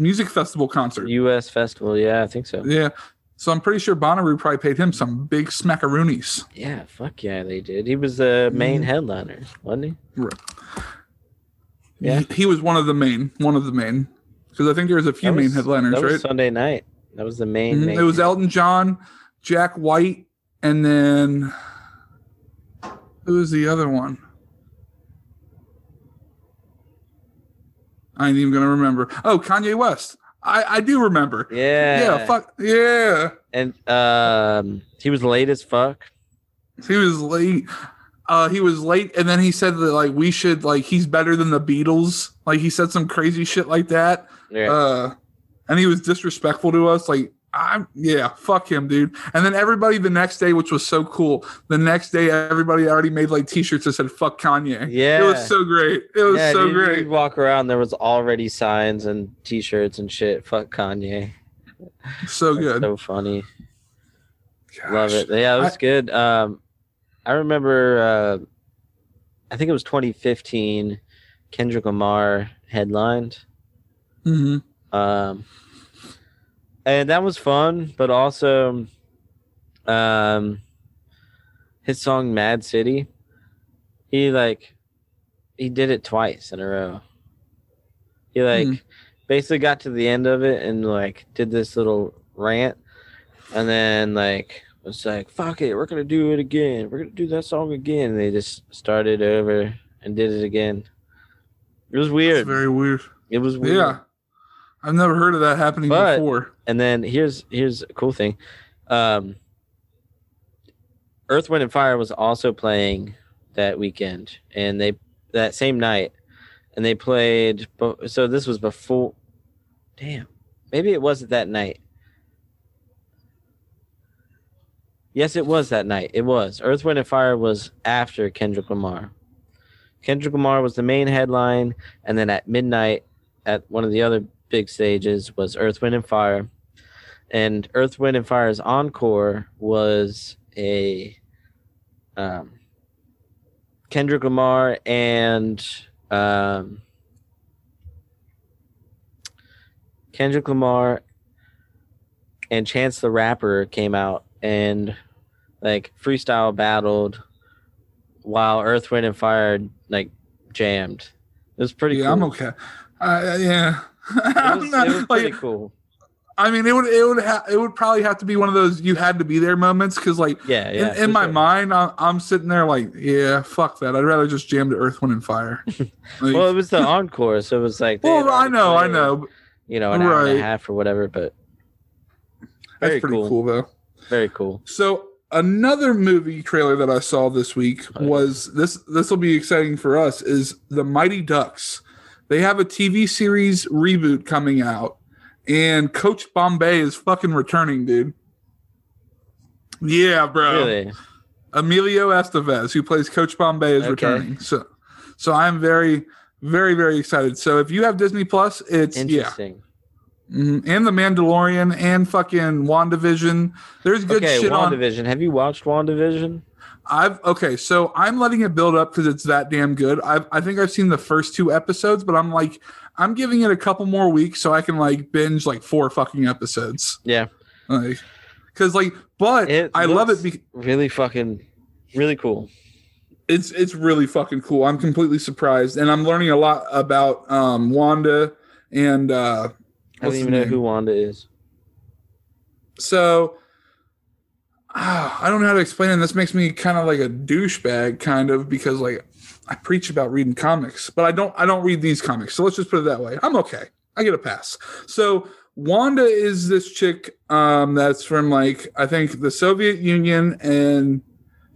music festival concert. U.S. festival. Yeah, I think so. Yeah. So I'm pretty sure Bonnaroo probably paid him some big smackaroonies. Yeah, fuck yeah, they did. He was the main headliner, wasn't he? Right. Yeah. He was one of the main. Because I think there was a few main headliners, that was right? Sunday night. That was the main. It was Elton John, Jack White, and then who was the other one? I ain't even gonna remember. Oh, Kanye West. I do remember. Yeah. Yeah. Fuck. Yeah. And he was late as fuck. He was late. And then he said that like we should like he's better than the Beatles. Like he said some crazy shit like that. Yeah. And he was disrespectful to us. Like fuck him, dude. And then everybody the next day, which was so cool. The next day, everybody already made like T-shirts that said "fuck Kanye." Yeah, it was so great. It was great. You'd walk around, there was already signs and T-shirts and shit. Fuck Kanye. So good. So funny. Gosh. Love it. Yeah, it was good. I remember, I think it was 2015, Kendrick Lamar headlined. Mm-hmm. And that was fun, but also his song Mad City, he did it twice in a row. He basically got to the end of it and did this little rant, and then was like, fuck it, we're gonna do it again, we're gonna do that song again, and they just started over and did it again. It was weird. That's very weird. It was weird. Yeah, I've never heard of that happening before. And then here's a cool thing. Earth, Wind, and Fire was also playing that weekend, and that same night, and they played. So this was before. Damn, maybe it wasn't that night. Yes, it was that night. It was. Earth, Wind, and Fire was after Kendrick Lamar. Kendrick Lamar was the main headline, and then at midnight, at one of the other big stages, was Earth, Wind, and Fire. And Earth, Wind, and Fire's encore was a Kendrick Lamar and Chance the Rapper came out and freestyle battled while Earth, Wind, and Fire jammed. It was pretty cool. I'm okay. Yeah. It was pretty cool. I mean, it would probably have to be one of those you had to be there moments, because in my mind, I'm sitting there yeah, fuck that. I'd rather just jam to Earth, Wind, and Fire. Well, it was the encore, so it was well, I know. You know, an hour and a half or whatever, but that's pretty cool though. Very cool. So another movie trailer that I saw this week was this will be exciting for us, is The Mighty Ducks. They have a TV series reboot coming out. And Coach Bombay is fucking returning, dude. Yeah, bro. Really? Emilio Estevez, who plays Coach Bombay, is returning. So I'm very, very, very excited. So if you have Disney Plus, it's interesting. Yeah. Mm-hmm. And The Mandalorian and fucking WandaVision. There's good shit on WandaVision. Have you watched WandaVision? So I'm letting it build up because it's that damn good. I think I've seen the first two episodes, but I'm giving it a couple more weeks so I can binge four fucking episodes. Yeah, I love it. Really fucking, really cool. It's really fucking cool. I'm completely surprised, and I'm learning a lot about Wanda and I don't even know who Wanda is. So. I don't know how to explain it. This makes me kind of a douchebag, because I preach about reading comics, but I don't read these comics. So let's just put it that way. I'm okay. I get a pass. So Wanda is this chick that's from I think the Soviet Union, and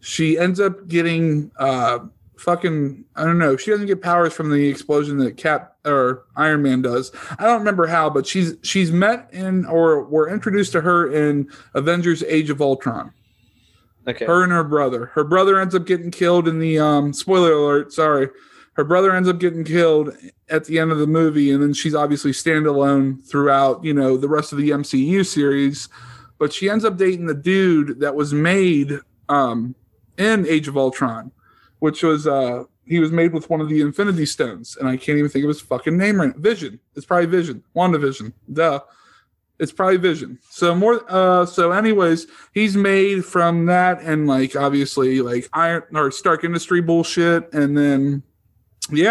she ends up getting I don't know. She doesn't get powers from the explosion that Cap or Iron Man does. I don't remember how, but she's met in, or were introduced to her in, Avengers Age of Ultron. Okay. Her and her brother. Her brother ends up getting killed in the spoiler alert, sorry. Her brother ends up getting killed at the end of the movie, and then she's obviously standalone throughout, the rest of the MCU series. But she ends up dating the dude that was made in Age of Ultron, which was he was made with one of the Infinity Stones, and I can't even think of his fucking name right now. Vision. It's probably Vision. WandaVision. Duh. It's probably Vision. So more. So anyways, he's made from that, and obviously Iron or Stark Industry bullshit, and then they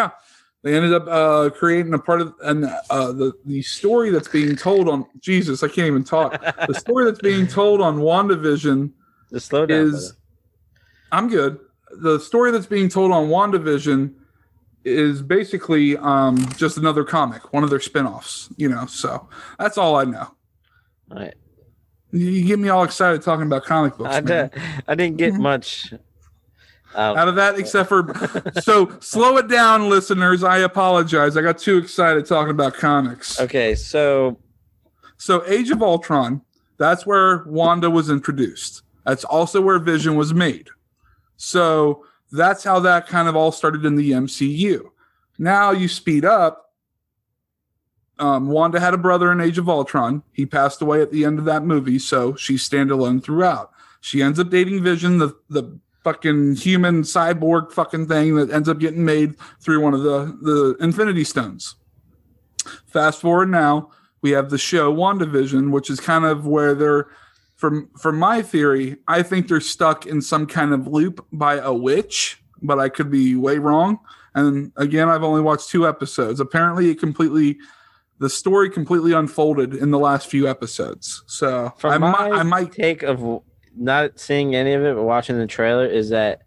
ended up creating a part of the story that's being told on Jesus. I can't even talk. The story that's being told on WandaVision. Just slow down. I'm good. The story that's being told on WandaVision is basically just another comic, one of their spinoffs, so that's all I know. All right. You get me all excited talking about comic books. I didn't get much out of that, except for so slow it down, listeners. I apologize. I got too excited talking about comics. Okay, so Age of Ultron, that's where Wanda was introduced. That's also where Vision was made. So that's how that kind of all started in the MCU. Now you speed up. Wanda had a brother in Age of Ultron. He passed away at the end of that movie, so she's standalone throughout. She ends up dating Vision, the fucking human cyborg fucking thing that ends up getting made through one of the Infinity Stones. Fast forward now, we have the show WandaVision, which is kind of where they're, from my theory, I think they're stuck in some kind of loop by a witch, but I could be way wrong. And again, I've only watched 2 episodes. Apparently, the story completely unfolded in the last few episodes. So I might take of not seeing any of it, but watching the trailer, is that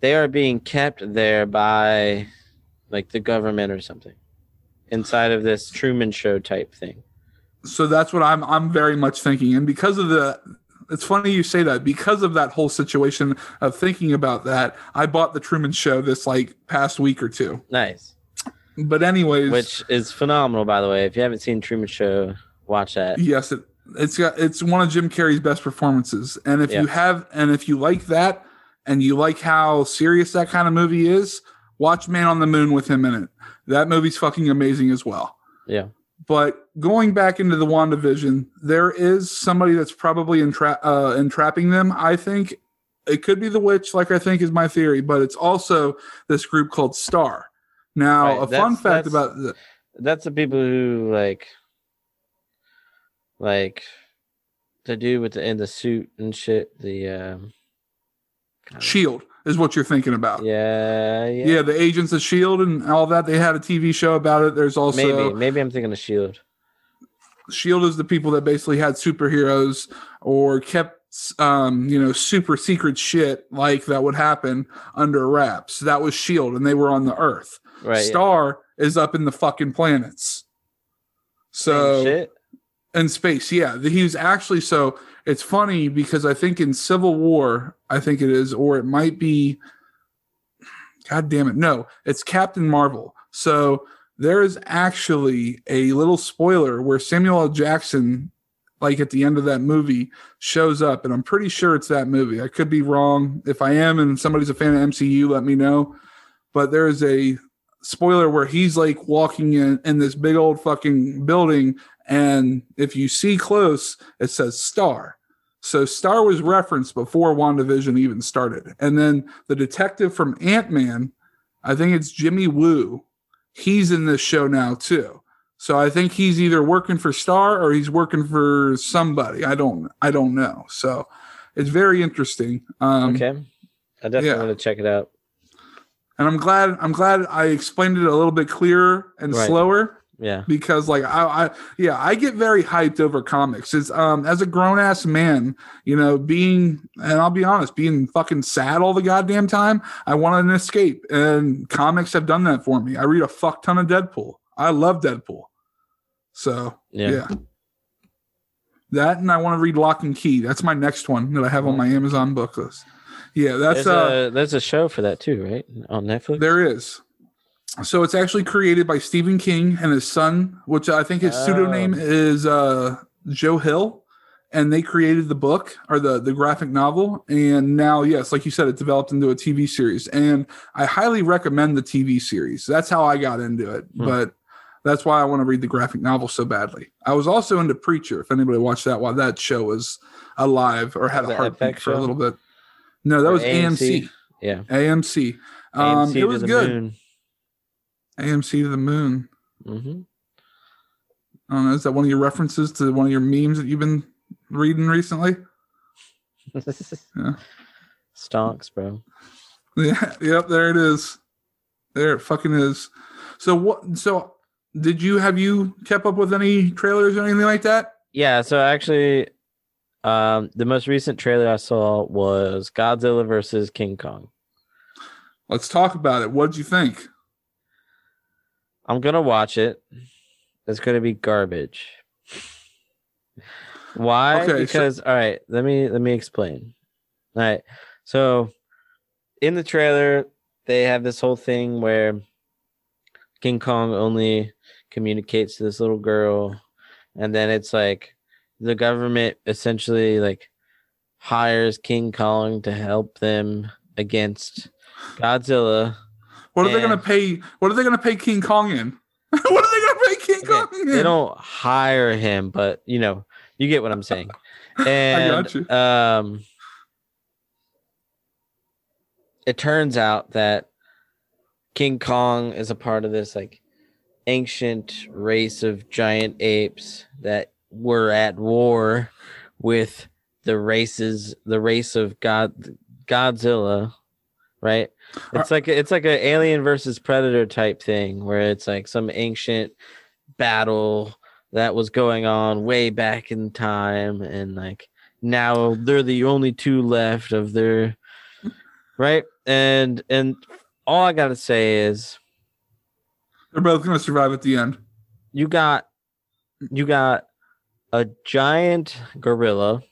they are being kept there by like the government or something inside of this Truman Show type thing. So that's what I'm very much thinking. And because of it's funny you say that, because of that whole situation of thinking about that, I bought the Truman Show this like past week or 2. Nice. But anyways, which is phenomenal, by the way. If you haven't seen Truman Show, watch that. Yes, it's one of Jim Carrey's best performances. And if you have, and if you like that, and you like how serious that kind of movie is, watch Man on the Moon with him in it. That movie's fucking amazing as well. Yeah. But going back into the WandaVision, there is somebody that's probably entrapping them. I think it could be the witch, like I think is my theory, but it's also this group called Star. Now, right, that's the people who like the dude with the in the suit and shit. The S.H.I.E.L.D. is what you're thinking about. Yeah, the agents of S.H.I.E.L.D. and all that. They had a TV show about it. There's also maybe I'm thinking of S.H.I.E.L.D. S.H.I.E.L.D. is the people that basically had superheroes or kept super secret shit like that would happen under wraps. That was S.H.I.E.L.D. and they were on the Earth. Right, Star is up in the fucking planets. So shit. In space, yeah. He was actually, so it's funny because I think in Civil War, I think it is, or it might be, god damn it, no, it's Captain Marvel. So there is actually a little spoiler where Samuel L. Jackson, like at the end of that movie, shows up, and I'm pretty sure it's that movie. I could be wrong. If I am and somebody's a fan of MCU, let me know. But there is a spoiler where he's like walking in this big old fucking building, and if you see close, it says Star. So Star was referenced before WandaVision even started. And then the detective from Ant-Man, I think it's Jimmy Woo, he's in this show now too. So I think he's either working for Star or he's working for somebody. I don't know. So it's very interesting. Okay, I definitely want to check it out. And I'm glad I explained it a little bit clearer and slower. Yeah. Because like I get very hyped over comics. It's as a grown ass man, I'll be honest, being fucking sad all the goddamn time, I wanted an escape, and comics have done that for me. I read a fuck ton of Deadpool. I love Deadpool. So yeah. That, and I want to read Lock and Key. That's my next one that I have on my Amazon book list. Yeah, there's a show for that too, right? On Netflix? There is. So it's actually created by Stephen King and his son, which I think his pseudonym is Joe Hill. And they created the book or the graphic novel. And now, yes, like you said, it developed into a TV series. And I highly recommend the TV series. That's how I got into it. But that's why I want to read the graphic novel so badly. I was also into Preacher, if anybody watched that while that show was alive or had a heartbeat for a little bit. No, that was AMC. Yeah. AMC. AMC it was good. Moon. AMC to the Moon. Mm-hmm. I don't know. Is that one of your references to one of your memes that you've been reading recently? Yeah. Stonks, bro. Yeah. Yep. There it is. There it fucking is. So what? So have you kept up with any trailers or anything like that? Yeah. So actually, the most recent trailer I saw was Godzilla versus King Kong. Let's talk about it. What did you think? I'm going to watch it. It's going to be garbage. Why? Okay, because, all right, let me explain. All right. So in the trailer, they have this whole thing where King Kong only communicates to this little girl. And then it's like, the government essentially like hires King Kong to help them against Godzilla. What are they going to pay King Kong in? What are they going to pay King Kong in? They don't hire him, but you get what I'm saying. And I got you. it turns out that King Kong is a part of this like ancient race of giant apes that were at war with the race of Godzilla, right? It's like an Alien vs. Predator type thing where it's like some ancient battle that was going on way back in time, and like now they're the only two left of their right. And all I gotta say is they're both gonna survive at the end. You got a giant gorilla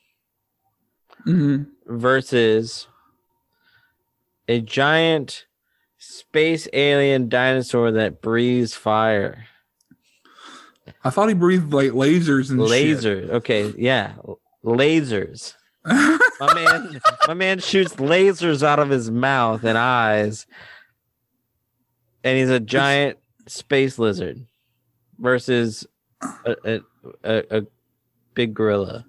versus a giant space alien dinosaur that breathes fire. I thought he breathed like lasers and shit. Okay, yeah. Lasers. my man shoots lasers out of his mouth and eyes. And he's a giant space lizard versus a big gorilla.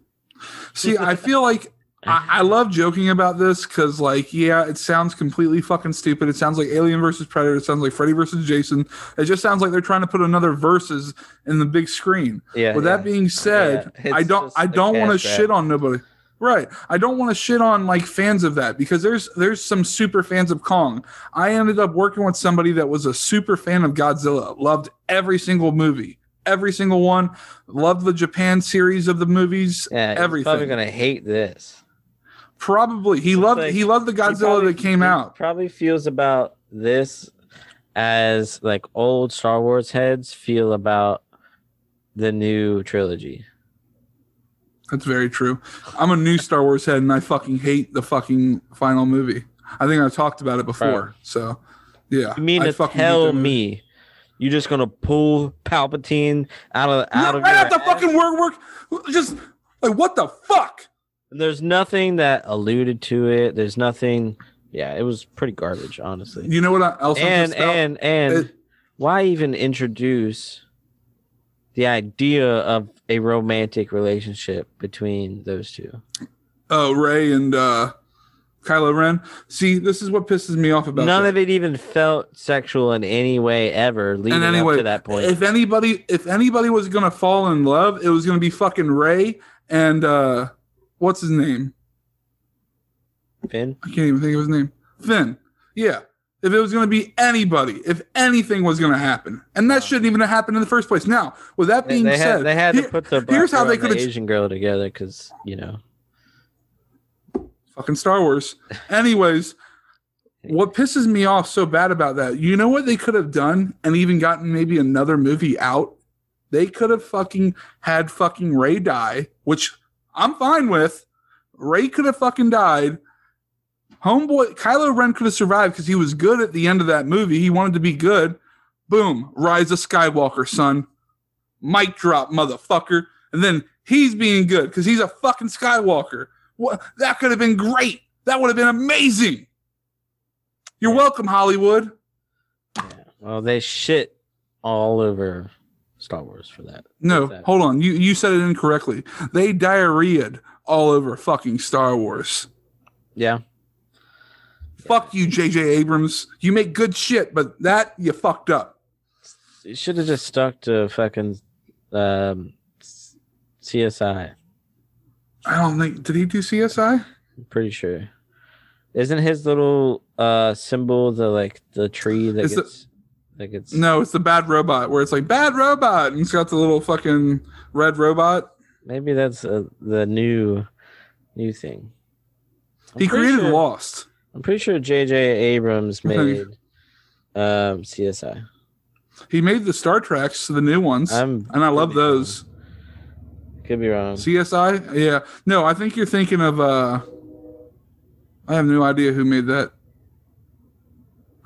See, I feel like I love joking about this because, like, yeah, it sounds completely fucking stupid. It sounds like Alien versus Predator. It sounds like Freddy versus Jason. It just sounds like they're trying to put another versus in the big screen. Yeah. With that being said, I don't want to shit on nobody. Right. I don't want to shit on like fans of that because there's some super fans of Kong. I ended up working with somebody that was a super fan of Godzilla. Loved every single movie. Every single one. Loved the Japan series of the movies. Yeah, everything. Probably gonna hate this. Probably he loved the Godzilla that came out. Probably feels about this as like old Star Wars heads feel about the new trilogy. That's very true. I'm a new Star Wars head and I fucking hate the fucking final movie. I think I've talked about it before. Right. So yeah. You mean to tell me you're just gonna pull Palpatine out of your ass? Right out the fucking work. Just like what the fuck. There's nothing that alluded to it. There's nothing. Yeah, it was pretty garbage, honestly. You know what else? And why even introduce the idea of a romantic relationship between those two? Oh, Rey and Kylo Ren. See, this is what pisses me off about none of it even felt sexual in any way ever leading up to that point. If anybody was gonna fall in love, it was gonna be fucking Rey and what's his name? Finn? I can't even think of his name. Finn. Yeah. If it was going to be anybody, if anything was going to happen. And that shouldn't even have happened in the first place. Now, with that being said... they had to put the Asian girl together because, you know... Fucking Star Wars. Anyways, what pisses me off so bad about that, you know what they could have done and even gotten maybe another movie out? They could have fucking had fucking Rey die, which... I'm fine with. Rey could have fucking died. Homeboy, Kylo Ren could have survived because he was good at the end of that movie. He wanted to be good. Boom. Rise of Skywalker, son. Mic drop, motherfucker. And then he's being good because he's a fucking Skywalker. What? That could have been great. That would have been amazing. You're welcome, Hollywood. Yeah. Well, they shit all over Star Wars for that. No, hold on. You said it incorrectly. They diarrhea'd all over fucking Star Wars. Yeah. Fuck you, J.J. Abrams. You make good shit, but that you fucked up. You should have just stuck to fucking CSI. I don't think. Did he do CSI? I'm pretty sure. Isn't his little symbol the tree that is gets? No, it's the bad robot where it's like bad robot and it's got the little fucking red robot. Maybe that's the new thing. He created Lost. I'm pretty sure J.J. Abrams made CSI. He made the Star Treks, the new ones, and I love those. Could be wrong. CSI? Yeah. No, I think you're thinking of... I have no idea who made that.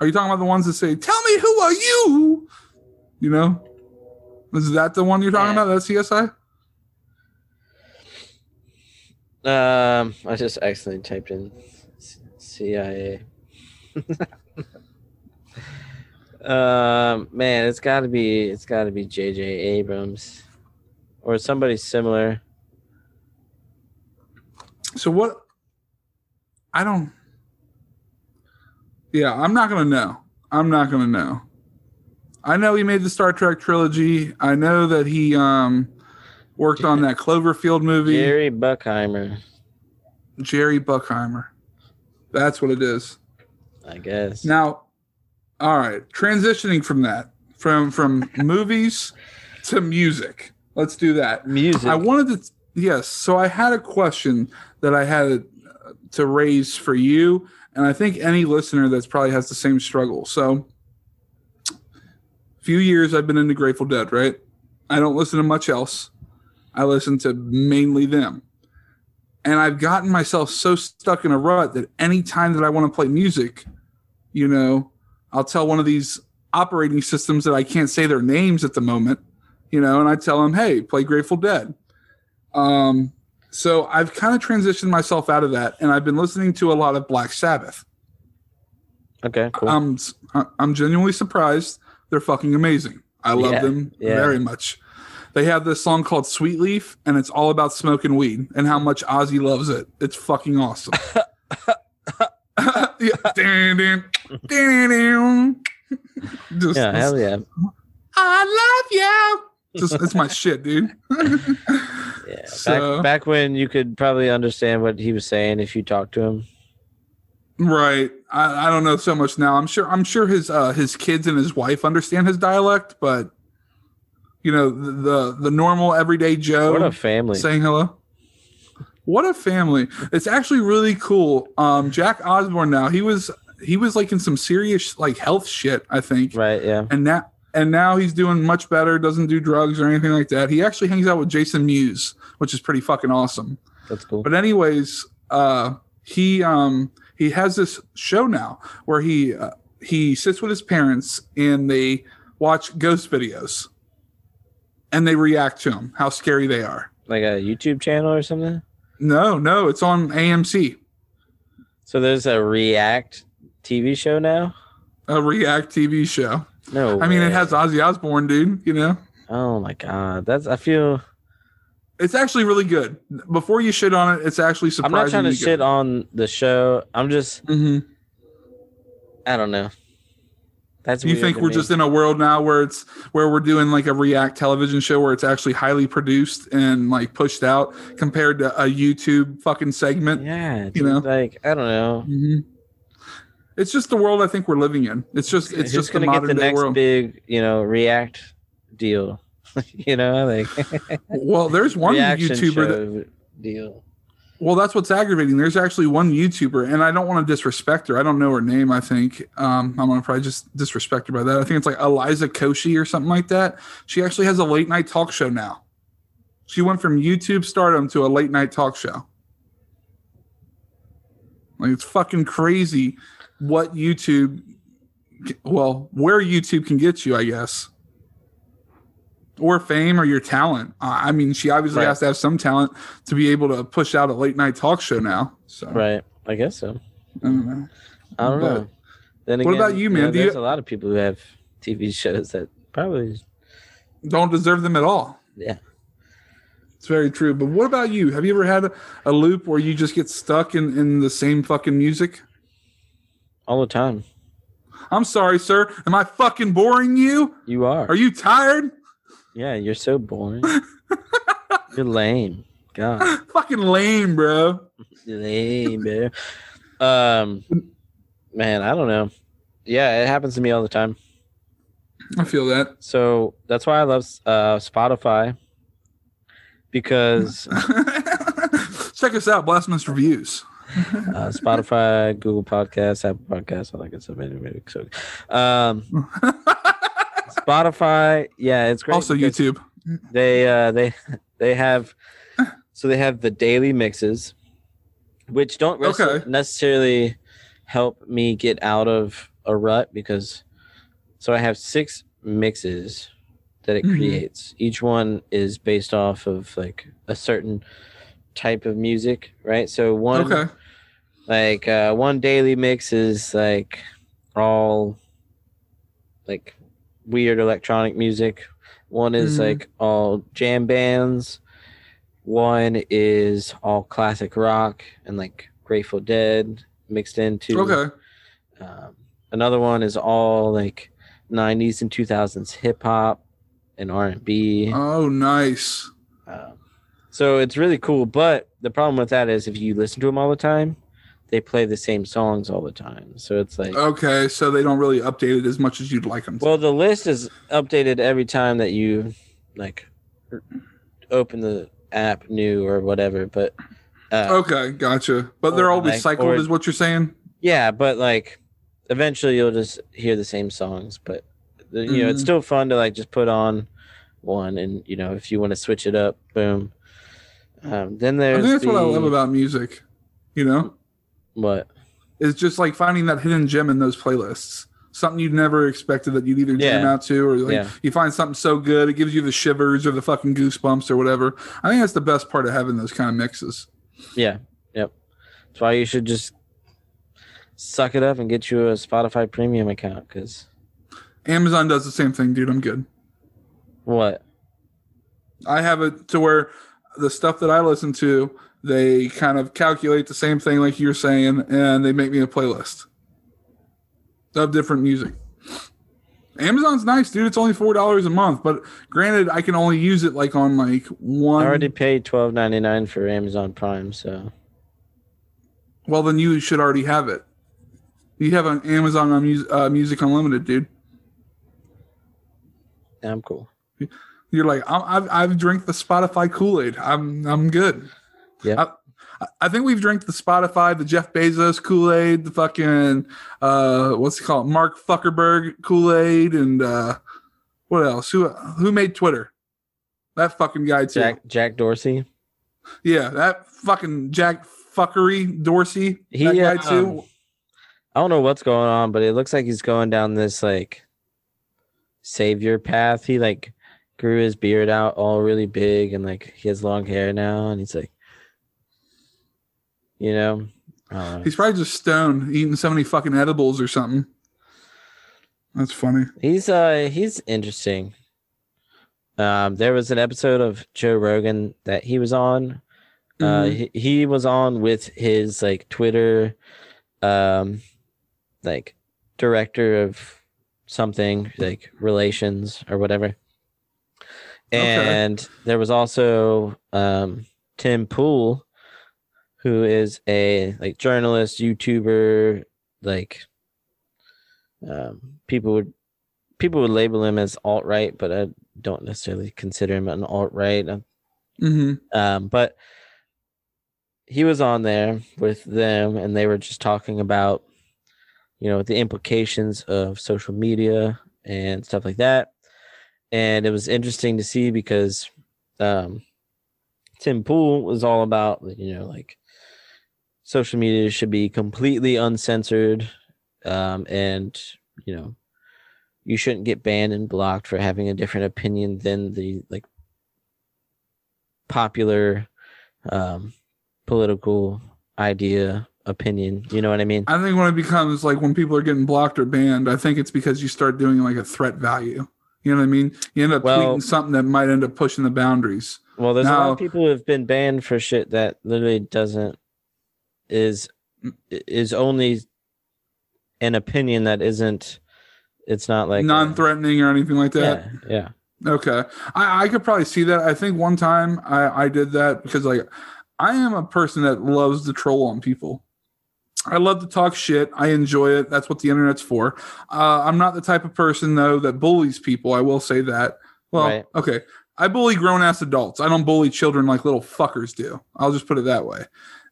Are you talking about the ones that say, tell me who are you? You know? Is that the one you're talking about? That's CSI? I just accidentally typed in CIA. Man, it's gotta be J.J. Abrams. Or somebody similar. So what... Yeah, I'm not going to know. I'm not going to know. I know he made the Star Trek trilogy. I know that he worked on that Cloverfield movie. Jerry Buckheimer. That's what it is, I guess. Now, all right, transitioning from that, from movies to music. Let's do that. Music. I wanted to, yes. So I had a question that I had to raise for you, and I think any listener that's probably has the same struggle. So, few years I've been into Grateful Dead, right? I don't listen to much else. I listen to mainly them. And I've gotten myself so stuck in a rut that any time that I want to play music, you know, I'll tell one of these operating systems that I can't say their names at the moment, you know, and I tell them, hey, play Grateful Dead. So I've kind of transitioned myself out of that, and I've been listening to a lot of Black Sabbath. Okay, cool. I'm genuinely surprised. They're fucking amazing. I love them very much. They have this song called Sweet Leaf, and it's all about smoking weed and how much Ozzy loves it. It's fucking awesome. Hell yeah. I love you. Just, it's my shit, dude. Yeah. So, back when you could probably understand what he was saying if you talked to him. Right. I don't know so much now. I'm sure his kids and his wife understand his dialect, but you know, the normal everyday Joe. What a family. Saying hello. What a family. It's actually really cool. Jack Osborne now, he was like in some serious like health shit, I think. Right, yeah. And now he's doing much better, doesn't do drugs or anything like that. He actually hangs out with Jason Mewes, which is pretty fucking awesome. That's cool. But anyways, he has this show now where he sits with his parents and they watch ghost videos and they react to them, how scary they are. Like a YouTube channel or something? No, it's on AMC. So there's a React TV show now? A React TV show. No way. I mean, it has Ozzy Osbourne, dude, you know? Oh my God. It's actually really good. Before you shit on it, it's actually surprisingly good. I'm not trying to shit on the show. I'm just... Mm-hmm. I don't know. That's weird. You think we're just in a world now where we're doing like a React television show where it's actually highly produced and like pushed out compared to a YouTube fucking segment? Yeah. You know? Like, I don't know. Mm-hmm. It's just the world I think we're living in. It's just the modern day world. Who's going to get the next big, you know, React deal? You know, like well, there's one YouTuber deal. Well, that's what's aggravating. There's actually one YouTuber, and I don't want to disrespect her. I don't know her name. I think I'm gonna probably just disrespect her by that. I think it's like Eliza Koshy or something like that. She actually has a late night talk show now. She went from YouTube stardom to a late night talk show. Like it's fucking crazy what YouTube, well, where YouTube can get you, I guess. Or fame or your talent. I mean, she obviously has to have some talent to be able to push out a late night talk show now. So. Right. I guess so. I don't know. Then again, what about you, man? There's a lot of people who have TV shows that probably don't deserve them at all. Yeah. It's very true. But what about you? Have you ever had a loop where you just get stuck in the same fucking music? All the time. I'm sorry, sir. Am I fucking boring you? You are. Are you tired? Yeah, you're so boring. You're lame. God. Fucking lame, bro. Lame, bro. Man, I don't know. Yeah, it happens to me all the time. I feel that. So that's why I love Spotify. Because... Check us out, Blastman's Reviews. Spotify, Google Podcasts, Apple Podcasts, all that good stuff. Spotify, yeah, it's great. Also YouTube. They have the daily mixes, which don't necessarily help me get out of a rut because so I have 6 mixes that it creates. Each one is based off of like a certain type of music, right? So one daily mix is like all like weird electronic music. One is like all jam bands. One is all classic rock and like Grateful Dead mixed into Another one is all like 90s and 2000s hip hop and R&B. Oh, nice. So it's really cool. But the problem with that is if you listen to them all the time, they play the same songs all the time. So it's like... Okay, so they don't really update it as much as you'd like them to. Well, the list is updated every time that you like open the app new or whatever. But okay, gotcha. But they're all recycled is what you're saying? Yeah, but like eventually you'll just hear the same songs. But you know, it's still fun to like just put on one and, you know, if you want to switch it up, boom. Then there's I think that's what I love about music, you know? What? It's just like finding that hidden gem in those playlists. Something you'd never expected that you'd either jam out to, or like you find something so good it gives you the shivers or the fucking goosebumps or whatever. I think that's the best part of having those kind of mixes. Yeah. Yep. That's why you should just suck it up and get you a Spotify premium account, because Amazon does the same thing, dude. I'm good. What? I have it to where the stuff that I listen to, they kind of calculate the same thing like you're saying, and they make me a playlist of different music. Amazon's nice, dude. It's only $4 a month, but granted, I can only use it like on like one. I already paid $12.99 for Amazon Prime, so. Well, then you should already have it. You have an Amazon Music Unlimited, dude. Yeah, I'm cool. You're like, I've drank the Spotify Kool-Aid. I'm good. Yeah, I think we've drank the Spotify, the Jeff Bezos Kool-Aid, the fucking what's it called, Mark Zuckerberg Kool-Aid, and what else? Who made Twitter? That fucking guy too. Jack Dorsey. Yeah, that fucking Jack fuckery Dorsey. That guy too. I don't know what's going on, but it looks like he's going down this like savior path. He like grew his beard out all really big, and like he has long hair now, and he's like. You know, he's probably just stoned, eating so many fucking edibles or something. That's funny. He's interesting. There was an episode of Joe Rogan that he was on. He was on with his like Twitter, like director of something like relations or whatever. And there was also Tim Pool, who is a like journalist, YouTuber, like people would label him as alt-right, but I don't necessarily consider him an alt-right. But he was on there with them, and they were just talking about, you know, the implications of social media and stuff like that. And it was interesting to see because Tim Pool was all about, you know, like, social media should be completely uncensored, and, you know, you shouldn't get banned and blocked for having a different opinion than the like popular political opinion. You know what I mean? I think when it becomes like when people are getting blocked or banned, I think it's because you start doing like a threat value. You know what I mean? You end up tweeting something that might end up pushing the boundaries. Well, there's a lot of people who have been banned for shit that literally is only an opinion that isn't, it's not like non-threatening or anything like that. Yeah. Okay. I could probably see that. I think one time I did that because like I am a person that loves to troll on people. I love to talk shit. I enjoy it. That's what the internet's for. I'm not the type of person though that bullies people. I will say that. Well, okay. I bully grown-ass adults. I don't bully children like little fuckers do. I'll just put it that way.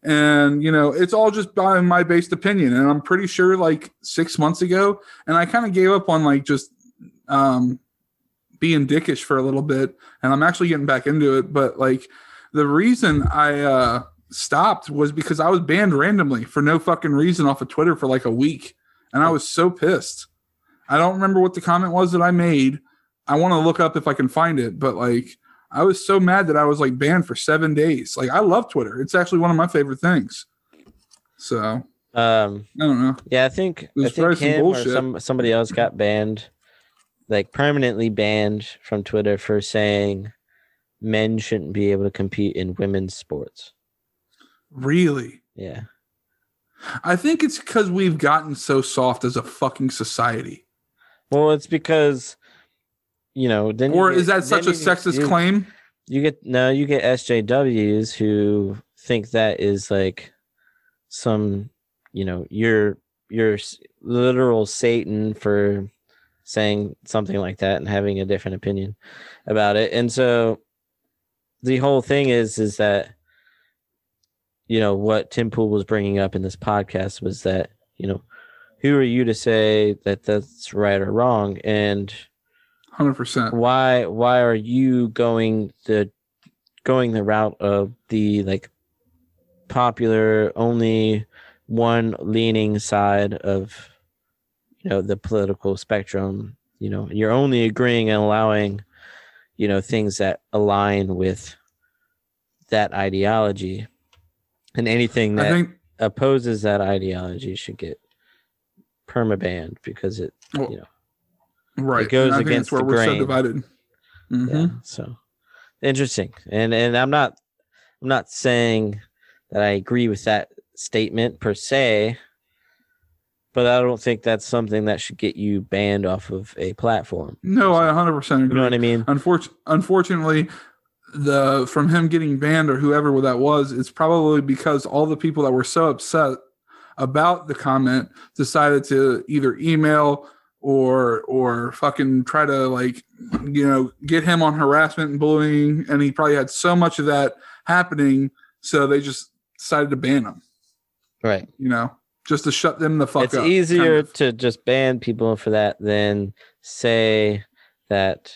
And, you know, it's all just by my based opinion. And I'm pretty sure like 6 months ago, and I kind of gave up on like just being dickish for a little bit. And I'm actually getting back into it. But like the reason I stopped was because I was banned randomly for no fucking reason off of Twitter for like a week. And I was so pissed. I don't remember what the comment was that I made. I want to look up if I can find it. But like, I was so mad that I was like banned for 7 days. Like I love Twitter. It's actually one of my favorite things. So, I don't know. Yeah. I think him or somebody else got banned, like permanently banned from Twitter for saying men shouldn't be able to compete in women's sports. Really? Yeah. I think it's because we've gotten so soft as a fucking society. Well, it's because, you know, then or is that such a sexist claim? You get SJWs who think that is like some, you know, you're literal Satan for saying something like that and having a different opinion about it. And so the whole thing is that, you know, what Tim Pool was bringing up in this podcast was that, you know, who are you to say that that's right or wrong? And 100%. Why are you going the route of the like popular only one leaning side of, you know, the political spectrum? You know, you're only agreeing and allowing, you know, things that align with that ideology, and anything that opposes that ideology should get permabanned because it, well, you know, right, it goes against the grain. We're so divided. Mm-hmm. Yeah, so interesting. And I'm not saying that I agree with that statement per se, but I don't think that's something that should get you banned off of a platform. No, I 100% agree. You know what I mean? Unfortunately, from him getting banned or whoever that was, it's probably because all the people that were so upset about the comment decided to either email or fucking try to, like, you know, get him on harassment and bullying, and he probably had so much of that happening, so they just decided to ban him. Right. You know? Just to shut them the fuck up. It's easier to just ban people for that than say that.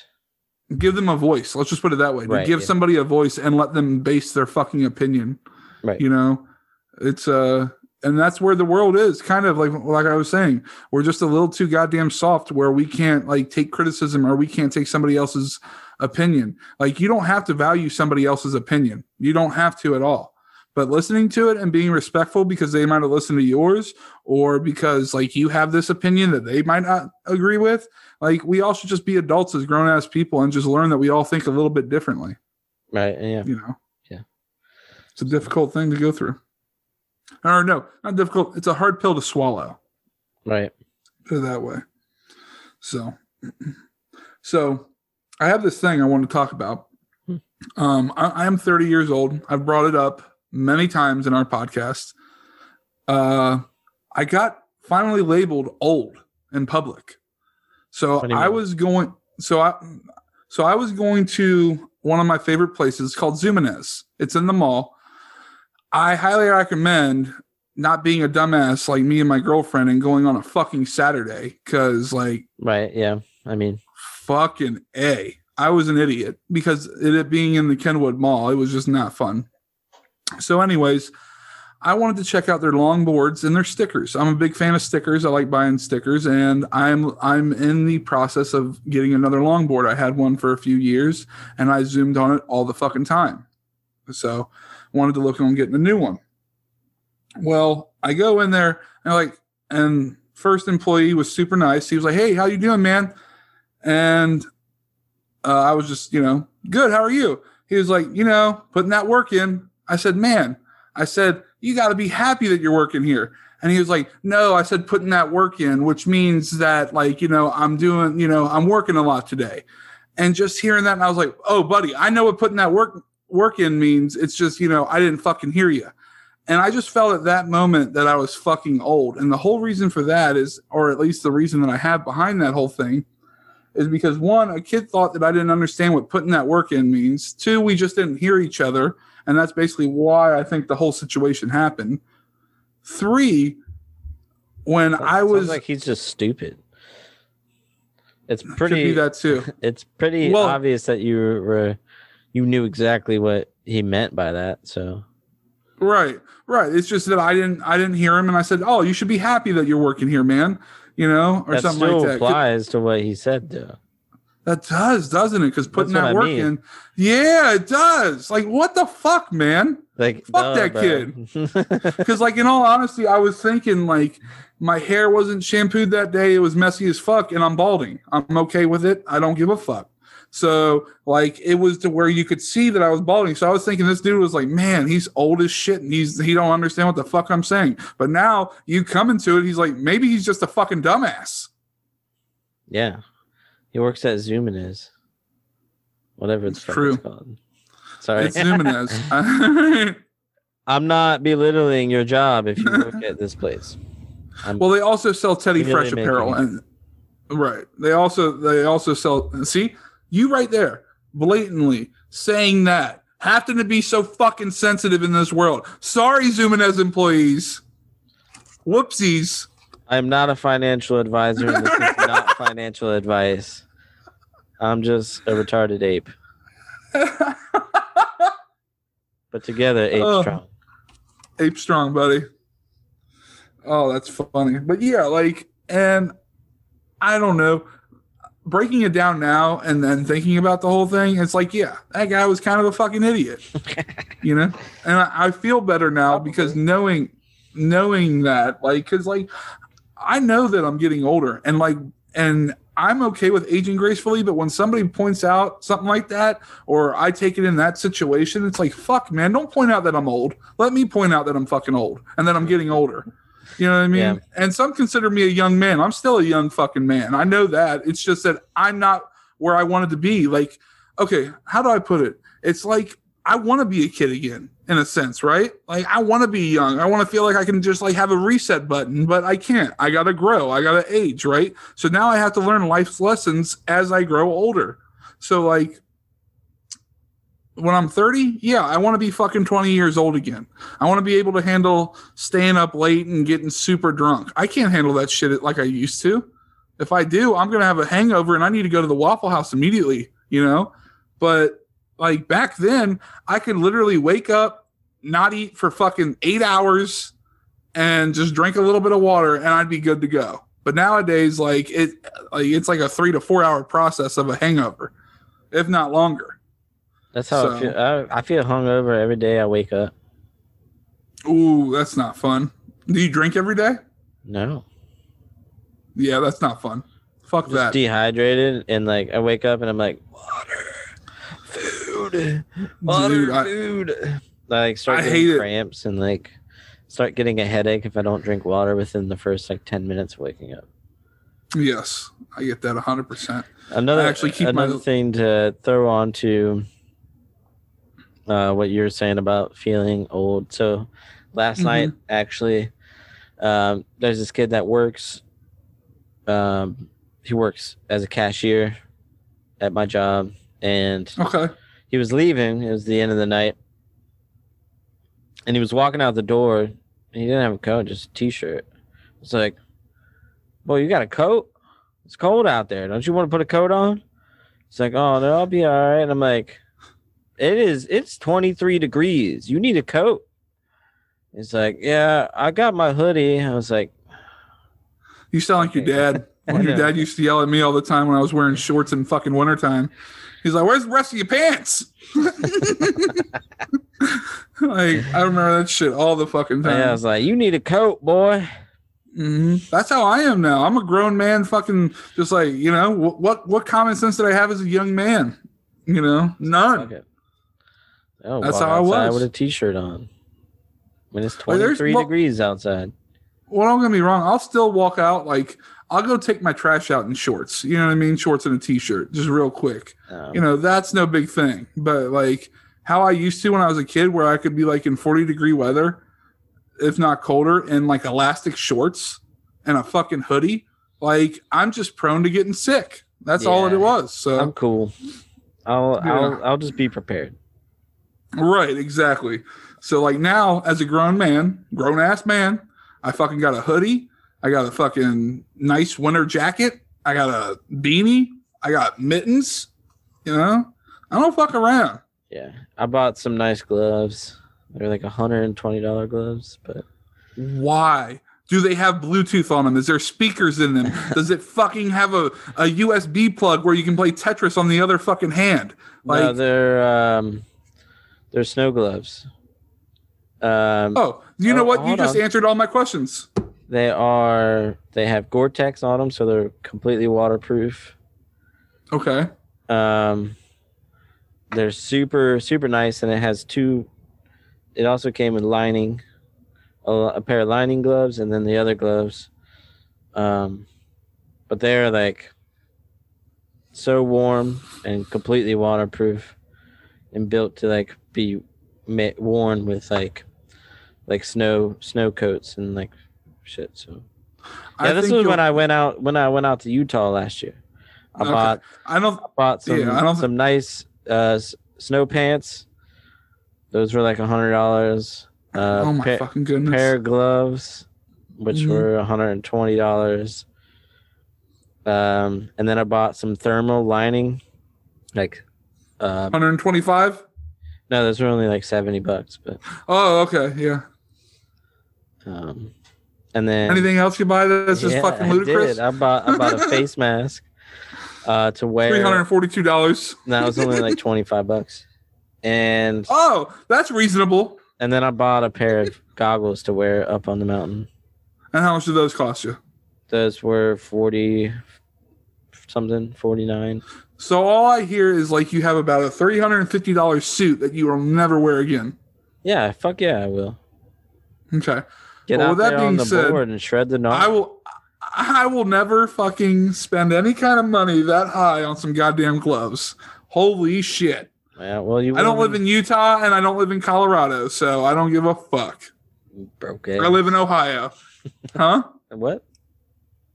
Give them a voice. Let's just put it that way. Right, give somebody a voice and let them base their fucking opinion. Right. You know, it's and that's where the world is. Kind of like I was saying, we're just a little too goddamn soft where we can't like take criticism or we can't take somebody else's opinion. Like, you don't have to value somebody else's opinion. You don't have to at all. But listening to it and being respectful because they might have listened to yours or because, like, you have this opinion that they might not agree with. Like, we all should just be adults as grown-ass people and just learn that we all think a little bit differently. Right, yeah. You know? Yeah. It's a difficult thing to go through. Or no, not difficult. It's a hard pill to swallow. Right. Put it that way. So I have this thing I want to talk about. I am 30 years old. I've brought it up many times in our podcast. I got finally labeled old in public. So I was going to one of my favorite places called Zumiez. It's in the mall. I highly recommend not being a dumbass like me and my girlfriend and going on a fucking Saturday, because like, right, yeah, I mean, fucking A. I was an idiot because it being in the Kenwood Mall, it was just not fun. So anyways, I wanted to check out their longboards and their stickers. I'm a big fan of stickers. I like buying stickers, and I'm in the process of getting another longboard. I had one for a few years, and I zoomed on it all the fucking time. So wanted to look on getting a new one. Well, I go in there, and first employee was super nice. He was like, "Hey, how you doing, man?" And I was just, you know, "Good, how are you?" He was like, "You know, putting that work in." I said, "Man," I said, "you got to be happy that you're working here." And he was like, "No," I said, "putting that work in, which means that, like, you know, I'm working a lot today." And just hearing that, and I was like, "Oh, buddy, I know what putting that work in means. It's just, you know, I didn't fucking hear you." And I just felt at that moment that I was fucking old. And the whole reason for that is, or at least the reason that I have behind that whole thing, is because, one, a kid thought that I didn't understand what putting that work in means. Two, we just didn't hear each other. And that's basically why I think the whole situation happened. Three, when I was like, he's just stupid. It's pretty, could be that too. It's pretty obvious that you knew exactly what he meant by that. So, right. It's just that I didn't hear him, and I said, "Oh, you should be happy that you're working here, man." You know, or that something still like that. Applies to what he said, though. That does, doesn't it? Because putting that work in. Yeah, it does. Like, what the fuck, man? Like, fuck that kid. Because, like, in all honesty, I was thinking, like, my hair wasn't shampooed that day. It was messy as fuck, and I'm balding. I'm okay with it. I don't give a fuck. So, like, it was to where you could see that I was balding. So I was thinking this dude was like, man, he's old as shit, and he don't understand what the fuck I'm saying. But now you come into it, he's like, maybe he's just a fucking dumbass. Yeah. He works at Zumiez. Whatever it's true. It's called. Sorry. It's Zumiez. I'm not belittling your job if you work at this place. Well, they also sell Teddy Fresh apparel. And, right. They also sell... See? You right there, blatantly saying that. Having to be so fucking sensitive in this world. Sorry, Zumiez employees. Whoopsies. I'm not a financial advisor. This is not financial advice. I'm just a retarded ape. But together, ape strong. Ape strong, buddy. Oh, that's funny. But yeah, like, and I don't know. Breaking it down now and then thinking about the whole thing, it's like, yeah, that guy was kind of a fucking idiot. You know? And I feel better now because knowing that, like, because, like, I know that I'm getting older and, like, and I'm okay with aging gracefully, but when somebody points out something like that, or I take it in that situation, it's like, fuck, man, don't point out that I'm old. Let me point out that I'm fucking old and that I'm getting older. You know what I mean? Yeah. And some consider me a young man. I'm still a young fucking man. I know that. It's just that I'm not where I wanted to be. Like, okay, how do I put it? It's like I want to be a kid again in a sense, right? Like I want to be young. I want to feel like I can just like have a reset button, but I can't. I got to grow. I got to age, right? So now I have to learn life's lessons as I grow older. So like when I'm 30, yeah, I want to be fucking 20 years old again. I want to be able to handle staying up late and getting super drunk. I can't handle that shit like I used to. If I do, I'm going to have a hangover and I need to go to the Waffle House immediately, you know? But like back then, I could literally wake up, not eat for fucking 8 hours and just drink a little bit of water and I'd be good to go. But nowadays, like it's like a 3 to 4 hour process of a hangover, if not longer. That's how I feel. I feel hungover every day I wake up. Ooh, that's not fun. Do you drink every day? No. Yeah, that's not fun. Fuck that. Just dehydrated, and like I wake up and I'm like, water, food. Like start getting cramps and like start getting a headache if I don't drink water within the first like 10 minutes of waking up. Yes, I get that 100%. Another thing to throw on to. What you're saying about feeling old. So last night, actually, there's this kid that works. He works as a cashier at my job. And he was leaving. It was the end of the night. And he was walking out the door. And he didn't have a coat, just a T-shirt. It's like, well, you got a coat? It's cold out there. Don't you want to put a coat on? It's like, oh, no, I'll be all right. And I'm like... It's 23 degrees. You need a coat. It's like, yeah, I got my hoodie. I was like. You sound like your dad. When your dad used to yell at me all the time when I was wearing shorts in fucking wintertime. He's like, where's the rest of your pants? Like, I remember that shit all the fucking time. Yeah, I was like, you need a coat, boy. Mm-hmm. That's how I am now. I'm a grown man fucking just like, you know, what common sense did I have as a young man? You know, none. Okay. Oh, that's how I was with a T-shirt on. When it's 23 degrees outside. Well, don't get me wrong. I'll still walk out. Like I'll go take my trash out in shorts. You know what I mean? Shorts and a T-shirt, just real quick. You know, that's no big thing. But like how I used to when I was a kid, where I could be like in 40 degree weather, if not colder, and like elastic shorts and a fucking hoodie. Like I'm just prone to getting sick. That's all it was. So I'm cool. I'll just be prepared. Right, exactly. So like now, as a grown man, grown ass man, I fucking got a hoodie. I got a fucking nice winter jacket. I got a beanie. I got mittens. You know, I don't fuck around. Yeah, I bought some nice gloves. They're like $120 gloves, but why? Do they have Bluetooth on them? Is there speakers in them? Does it fucking have a USB plug where you can play Tetris on the other fucking hand? Like, no, they're snow gloves. You know what? You just answered all my questions. They have Gore-Tex on them, so they're completely waterproof. Okay. They're super, super nice, and it has two. It also came with lining, a pair of lining gloves, and then the other gloves. But they're like so warm and completely waterproof, and built to like be worn with like snow coats and like shit. So yeah, this was when I went out to Utah last year. I bought some nice snow pants. Those were like $100. Oh my fucking goodness! Pair of gloves, which were $120. And then I bought some thermal lining, like $125. No, those were only like $70. But oh, okay, yeah. And then anything else you buy that's just fucking ludicrous? I bought a face mask. To wear $342. That was only like $25, and oh, that's reasonable. And then I bought a pair of goggles to wear up on the mountain. And how much did those cost you? Those were $49. So all I hear is like you have about a $350 suit that you will never wear again. Yeah, fuck yeah, I will. Okay. Get out there on the board and shred the knot. I will never fucking spend any kind of money that high on some goddamn gloves. Holy shit. Yeah, well, I don't live in Utah and I don't live in Colorado, so I don't give a fuck. Broke ass. I live in Ohio. Huh? What?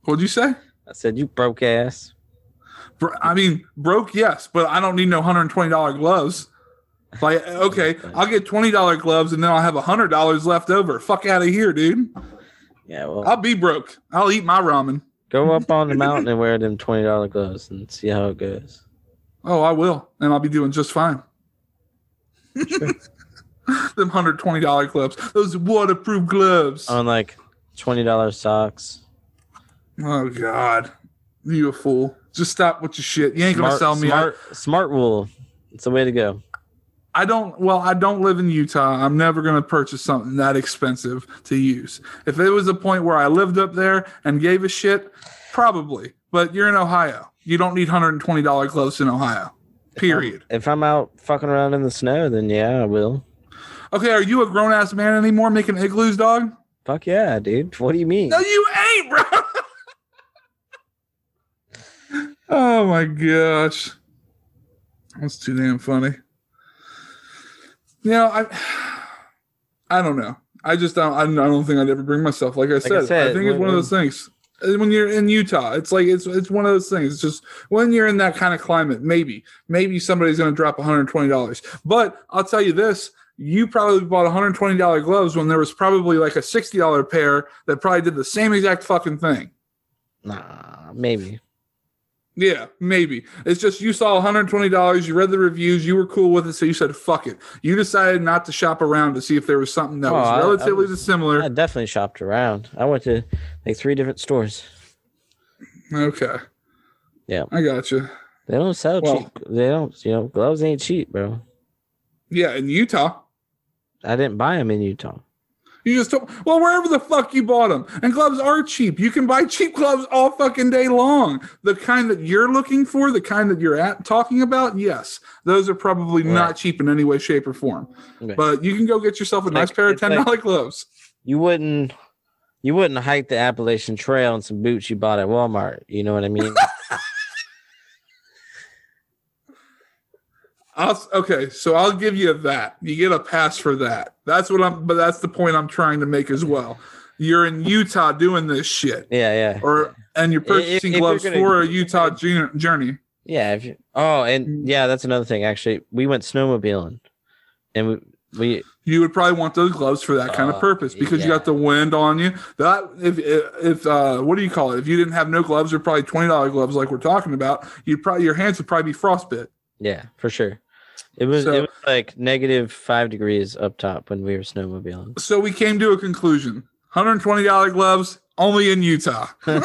What'd you say? I said you broke ass. Broke, yes, but I don't need no $120 gloves. Like, okay, I'll get $20 gloves and then I'll have $100 left over. Fuck out of here, dude. Yeah, well, I'll be broke. I'll eat my ramen. Go up on the mountain and wear them $20 gloves and see how it goes. Oh, I will, and I'll be doing just fine. Sure. Them $120 gloves, those waterproof gloves on like $20 socks. Oh God, you a fool! Just stop with your shit. You ain't gonna sell me. Smart wool. It's the way to go. I don't live in Utah. I'm never going to purchase something that expensive to use. If it was a point where I lived up there and gave a shit, probably. But you're in Ohio. You don't need $120 gloves in Ohio, period. If I'm out fucking around in the snow, then yeah, I will. Okay, are you a grown-ass man anymore making igloos, dog? Fuck yeah, dude. What do you mean? No, you ain't, bro. Oh, my gosh. That's too damn funny. You know, I don't know. I don't think I'd ever bring myself. Like I said, I think it's one of those things. When you're in Utah, it's like it's one of those things. It's just when you're in that kind of climate, maybe somebody's going to drop $120. But I'll tell you this: you probably bought $120 gloves when there was probably like a $60 pair that probably did the same exact fucking thing. Nah, maybe. Yeah, maybe. It's just you saw $120, you read the reviews, you were cool with it, so you said, fuck it. You decided not to shop around to see if there was something that was relatively dissimilar. I definitely shopped around. I went to like 3 different stores. Okay. Yeah. I got you. They don't sell cheap. They don't, gloves ain't cheap, bro. Yeah, in Utah. I didn't buy them in Utah. You just told, well, wherever the fuck you bought them. And gloves are cheap. You can buy cheap gloves all fucking day long. The kind that you're looking for, the kind that you're talking about, yes. Those are probably not cheap in any way, shape, or form. Okay. But you can go get yourself a nice pair of $10 gloves. You wouldn't hike the Appalachian Trail in some boots you bought at Walmart. You know what I mean? I'll give you that. You get a pass for that. But that's the point I'm trying to make as well. You're in Utah doing this shit. Yeah. And you're purchasing gloves for a Utah journey. Yeah. That's another thing. Actually, we went snowmobiling, and we. You would probably want those gloves for that kind of purpose because you got the wind on you. That if what do you call it? If you didn't have no gloves, or probably $20 gloves like we're talking about, your hands would probably be frostbit. Yeah, for sure. It was like negative -5 degrees up top when we were snowmobiling. So we came to a conclusion. $120 gloves only in Utah. I've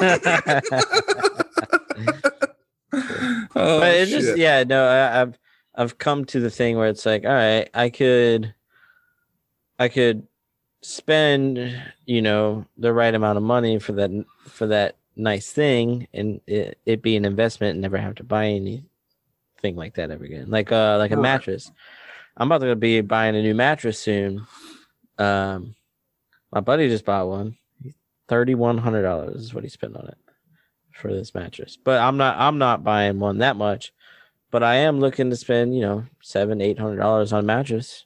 come to the thing where it's like, all right, I could spend, the right amount of money for that nice thing, and it be an investment and never have to buy anything thing like that ever again. Like a mattress. I'm about to be buying a new mattress soon. My buddy just bought one. $3,100 is what he spent on it for this mattress. But I'm not buying one that much. But I am looking to spend, $700-800 on a mattress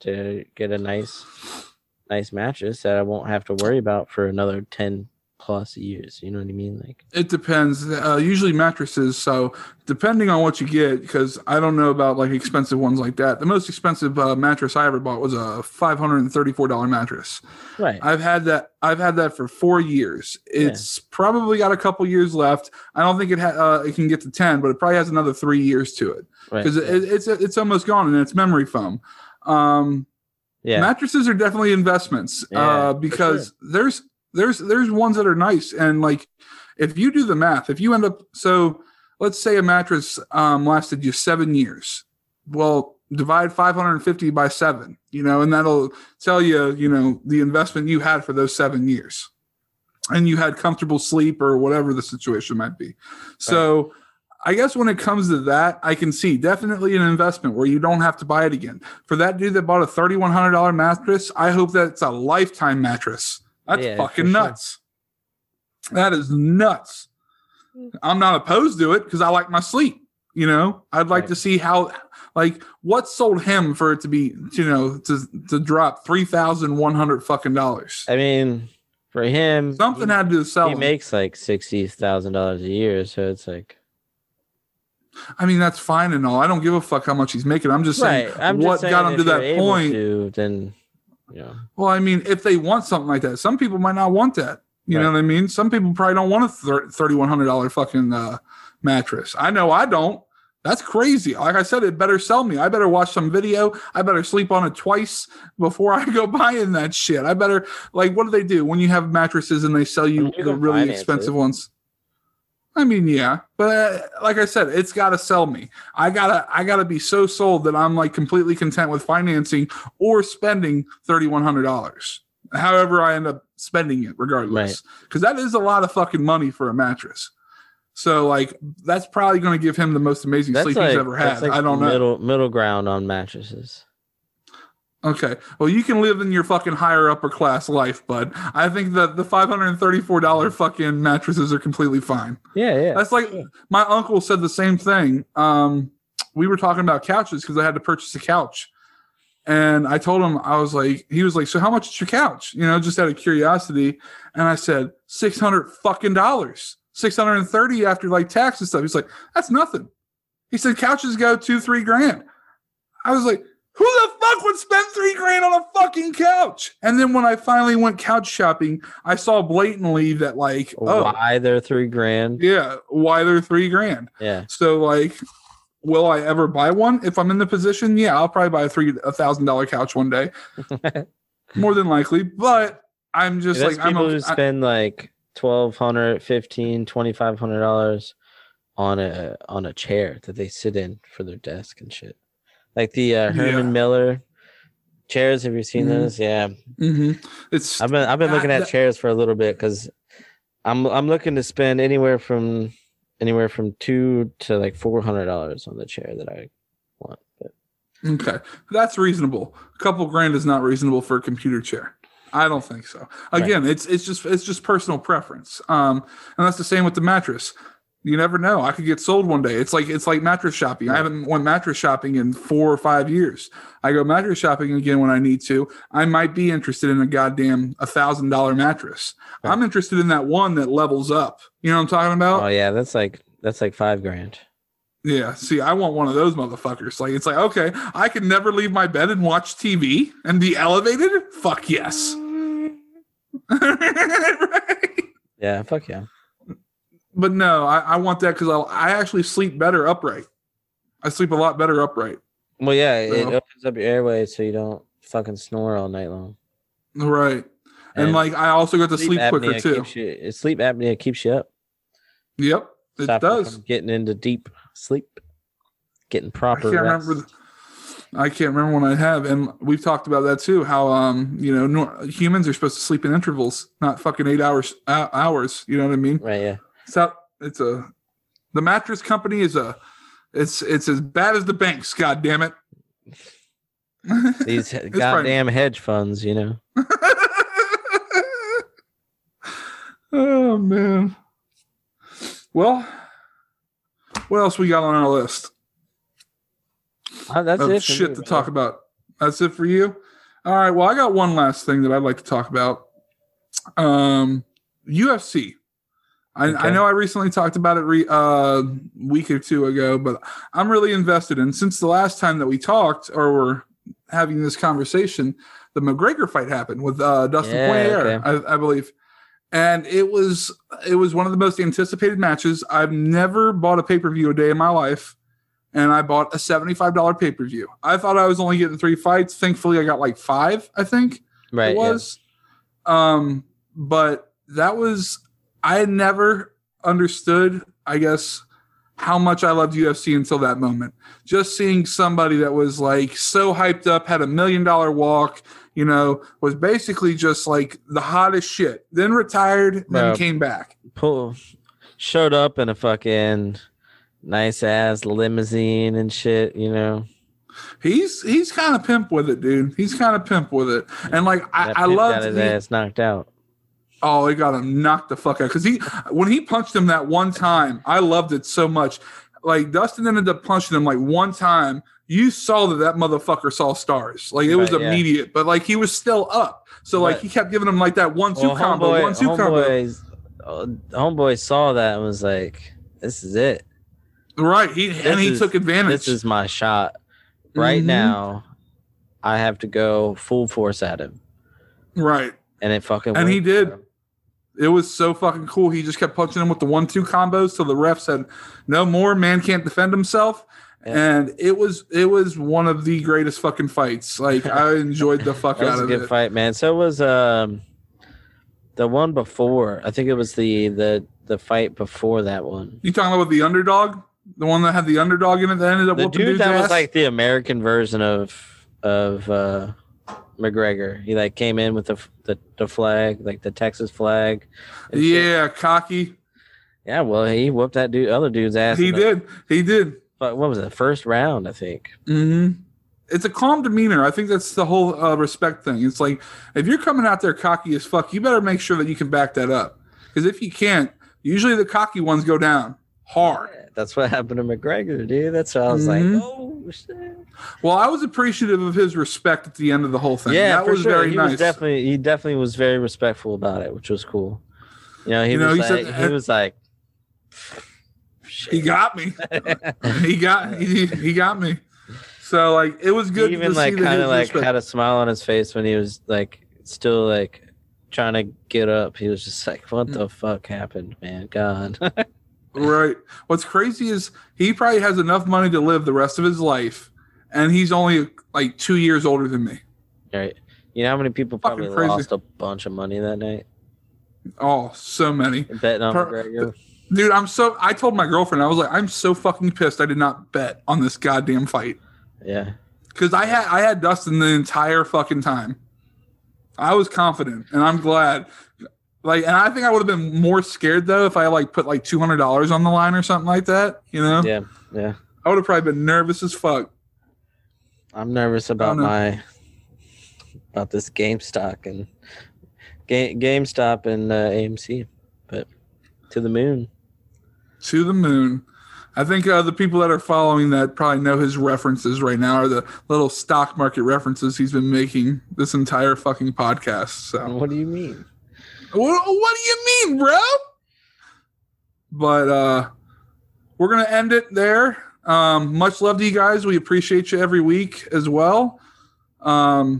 to get a nice mattress that I won't have to worry about for another 10+ years. You know what I mean? Like, it depends. Usually mattresses. So depending on what you get, because I don't know about like expensive ones like that. The most expensive mattress I ever bought was a $534 mattress. Right. I've had that for 4 years. It's probably got a couple years left. I don't think it can get to 10, but it probably has another 3 years to it because it's almost gone and it's memory foam. Mattresses are definitely investments because there's ones that are nice. And like, if you do the math, if you end up, so let's say a mattress lasted you 7 years, well, divide 550 by 7, and that'll tell you, the investment you had for those 7 years and you had comfortable sleep or whatever the situation might be. Right. So I guess when it comes to that, I can see definitely an investment where you don't have to buy it again. For that dude that bought a $3,100 mattress, I hope that's a lifetime mattress. That's fucking nuts. Sure. That is nuts. I'm not opposed to it because I like my sleep. I'd like to see how, like, what sold him for it to be, to drop $3,100 fucking dollars. I mean, for him, something had to sell. He makes like $60,000 a year, so it's like. I mean, that's fine and all. I don't give a fuck how much he's making. I'm just saying got him to that point. Then. Yeah. Well, I mean, if they want something like that, some people might not want that. You know what I mean? Some people probably don't want a $3,100 fucking mattress. I know I don't. That's crazy. Like I said, it better sell me. I better watch some video. I better sleep on it twice before I go buying that shit. I better, like, what do they do when you have mattresses and they sell you the really expensive ones? I mean, yeah, but like I said, it's got to sell me. I gotta be so sold that I'm like completely content with financing or spending $3,100. However, I end up spending it regardless, because that is a lot of fucking money for a mattress. So like, that's probably going to give him the most amazing sleep he's ever had. Like, I don't know. Middle ground on mattresses. Okay. Well, you can live in your fucking higher upper class life, bud. I think that the $534 fucking mattresses are completely fine. Yeah. That's like my uncle said the same thing. We were talking about couches because I had to purchase a couch. And I told him, he was like, so how much is your couch? Just out of curiosity. And I said, $600 fucking dollars, $630 after like tax and stuff. He's like, that's nothing. He said, couches go $2,000-3,000. I was like, who the fuck would spend $3,000 on a fucking couch? And then when I finally went couch shopping, I saw blatantly that why they're $3,000. Yeah. Why they're $3,000. Yeah. So like, will I ever buy one? If I'm in the position, yeah, I'll probably buy a $1,000 couch one day. More than likely. But I'm just spend like $1,200, $1,500, $2,500 on a chair that they sit in for their desk and shit. Like the Herman Miller chairs. Have you seen those? Yeah. Mm-hmm. I've been looking at chairs for a little bit because I'm looking to spend anywhere from $200 to $400 on the chair that I want. But. Okay, that's reasonable. A couple grand is not reasonable for a computer chair. I don't think so. Again, it's just personal preference. And that's the same with the mattress. You never know. I could get sold one day. It's like mattress shopping. I haven't went mattress shopping in 4 or 5 years. I go mattress shopping again when I need to. I might be interested in a goddamn $1,000 mattress. Right. I'm interested in that one that levels up. You know what I'm talking about? Oh yeah, that's like $5,000. Yeah. See, I want one of those motherfuckers. Like it's like, okay, I can never leave my bed and watch TV and be elevated. Fuck yes. Right? Yeah. Fuck yeah. But no, I want that because I actually sleep better upright. I sleep a lot better upright. Well, yeah, so. It opens up your airway so you don't fucking snore all night long. Right. And like, I also got to sleep quicker, too. Sleep apnea keeps you up. Yep, it does. Getting into deep sleep. Getting proper rest. I can't remember when I have. And we've talked about that, too, how, humans are supposed to sleep in intervals, not fucking 8 hours. You know what I mean? Right, yeah. So the mattress company is a It's as bad as the banks, goddammit. These goddamn hedge funds, you know. Oh, man. Well, what else we got on our list? That's it. Shit to talk about. That's it for you? All right. Well, I got one last thing that I'd like to talk about. UFC. I know I recently talked about it a week or two ago, but I'm really invested in. Since the last time that we talked or were having this conversation, the McGregor fight happened with Dustin Poirier, okay. I believe. And it was one of the most anticipated matches. I've never bought a pay-per-view a day in my life, and I bought a $75 pay-per-view. I thought I was only getting 3 fights. Thankfully, I got like 5, I think. Right. It was. Yeah. But that was... I had never understood, I guess, how much I loved UFC until that moment. Just seeing somebody that was like so hyped up, had $1 million walk, you know, was basically just like the hottest shit. Then retired, then came back. Pool showed up in a fucking nice ass limousine and shit, you know. He's kind of pimp with it, dude. He's kind of pimp with it, and like I loved his ass knocked out. Oh, he got him knocked the fuck out. Because when he punched him that one time, I loved it so much. Like, Dustin ended up punching him, like, one time. You saw that motherfucker saw stars. Like, it was immediate. Yeah. But, like, he was still up. So, like, he kept giving him, like, that 1-2 combo, 1-2 combo. Homeboy saw that and was like, this is it. Right. He took advantage. This is my shot. Right now, I have to go full force at him. Right. And it fucking worked. He did. It was so fucking cool. He just kept punching him with the 1-2 combos till the ref said, "No more, man can't defend himself." Yeah. And it was one of the greatest fucking fights. Like, I enjoyed the fuck out of it. That was a good fight, man. So it was the one before. I think it was the fight before that one. You talking about the underdog? The one that had the underdog in it that ended up whooping dude's ass? Was like the American version of McGregor. He like came in with the flag, like the Texas flag. Yeah, shit. Cocky. Yeah, well, he whooped that other dude's ass. He did. But what was it? The first round, I think. Mm-hmm. It's a calm demeanor. I think that's the whole respect thing. It's like, if you're coming out there cocky as fuck, you better make sure that you can back that up. Because if you can't, usually the cocky ones go down hard. Yeah, that's what happened to McGregor, dude. That's why I was like, oh shit. Well, I was appreciative of his respect at the end of the whole thing. Yeah, that was very nice. He definitely was very respectful about it, which was cool. You know, he was like, shit. He got me. he got me. So like, it was good. He even like kind of like had a smile on his face when he was like still like trying to get up. He was just like, "What the fuck happened, man? God." Right. What's crazy is he probably has enough money to live the rest of his life, and he's only like 2 years older than me. Right. You know how many people probably lost a bunch of money that night? Oh, so many. Betting on McGregor. Dude, I told my girlfriend, I was like, I'm so fucking pissed I did not bet on this goddamn fight. Yeah. Because I had Dustin the entire fucking time. I was confident, and I'm glad. Like, and I think I would have been more scared though if I like put like $200 on the line or something like that, you know? Yeah, yeah. I would have probably been nervous as fuck. I'm nervous about this GameStop and AMC, but to the moon. To the moon. I think the people that are following that probably know his references right now are the little stock market references he's been making this entire fucking podcast. So what do you mean? What do you mean, bro? But we're going to end it there. Much love to you guys. We appreciate you every week as well. Yeah,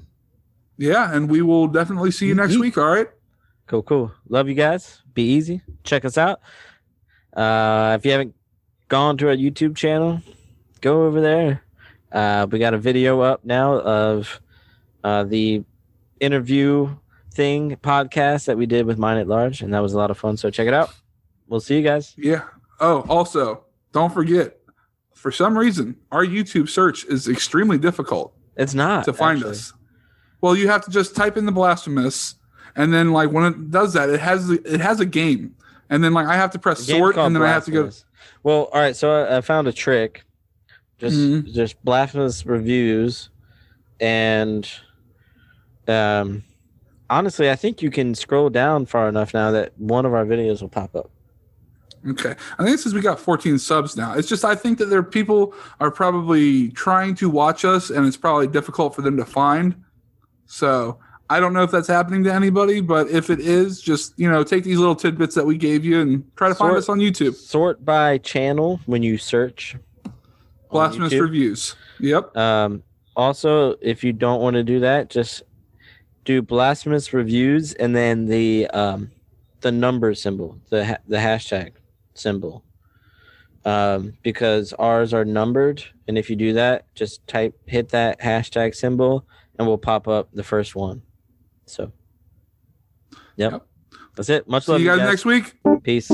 and we will definitely see you next week, all right? Cool. Love you guys. Be easy. Check us out. If you haven't gone to our YouTube channel, go over there. We got a video up now of the interview thing podcast that we did with Mine at Large, and that was a lot of fun, so check it out. We'll see you guys. Yeah. Oh, also, don't forget, for some reason our YouTube search is extremely difficult. It's not to find us. Well, you have to just type in The Blasphemous, and then like when it does that, it has a game, and then like I have to press sort, and then I have to go. Well, all right, so I found a trick Just blasphemous reviews, and honestly, I think you can scroll down far enough now that one of our videos will pop up. Okay. I think since we got 14 subs now, it's just I think that there are people are probably trying to watch us, and it's probably difficult for them to find. So I don't know if that's happening to anybody, but if it is, just take these little tidbits that we gave you and try to find us on YouTube. Sort by channel when you search. Blasphemous Reviews. Yep. Also, if you don't want to do that, just do Blasphemous Reviews and then the number symbol, the hashtag symbol, because ours are numbered. And if you do that, just hit that hashtag symbol and we'll pop up the first one. So, yep. That's it. Much love. See you guys next week. Peace.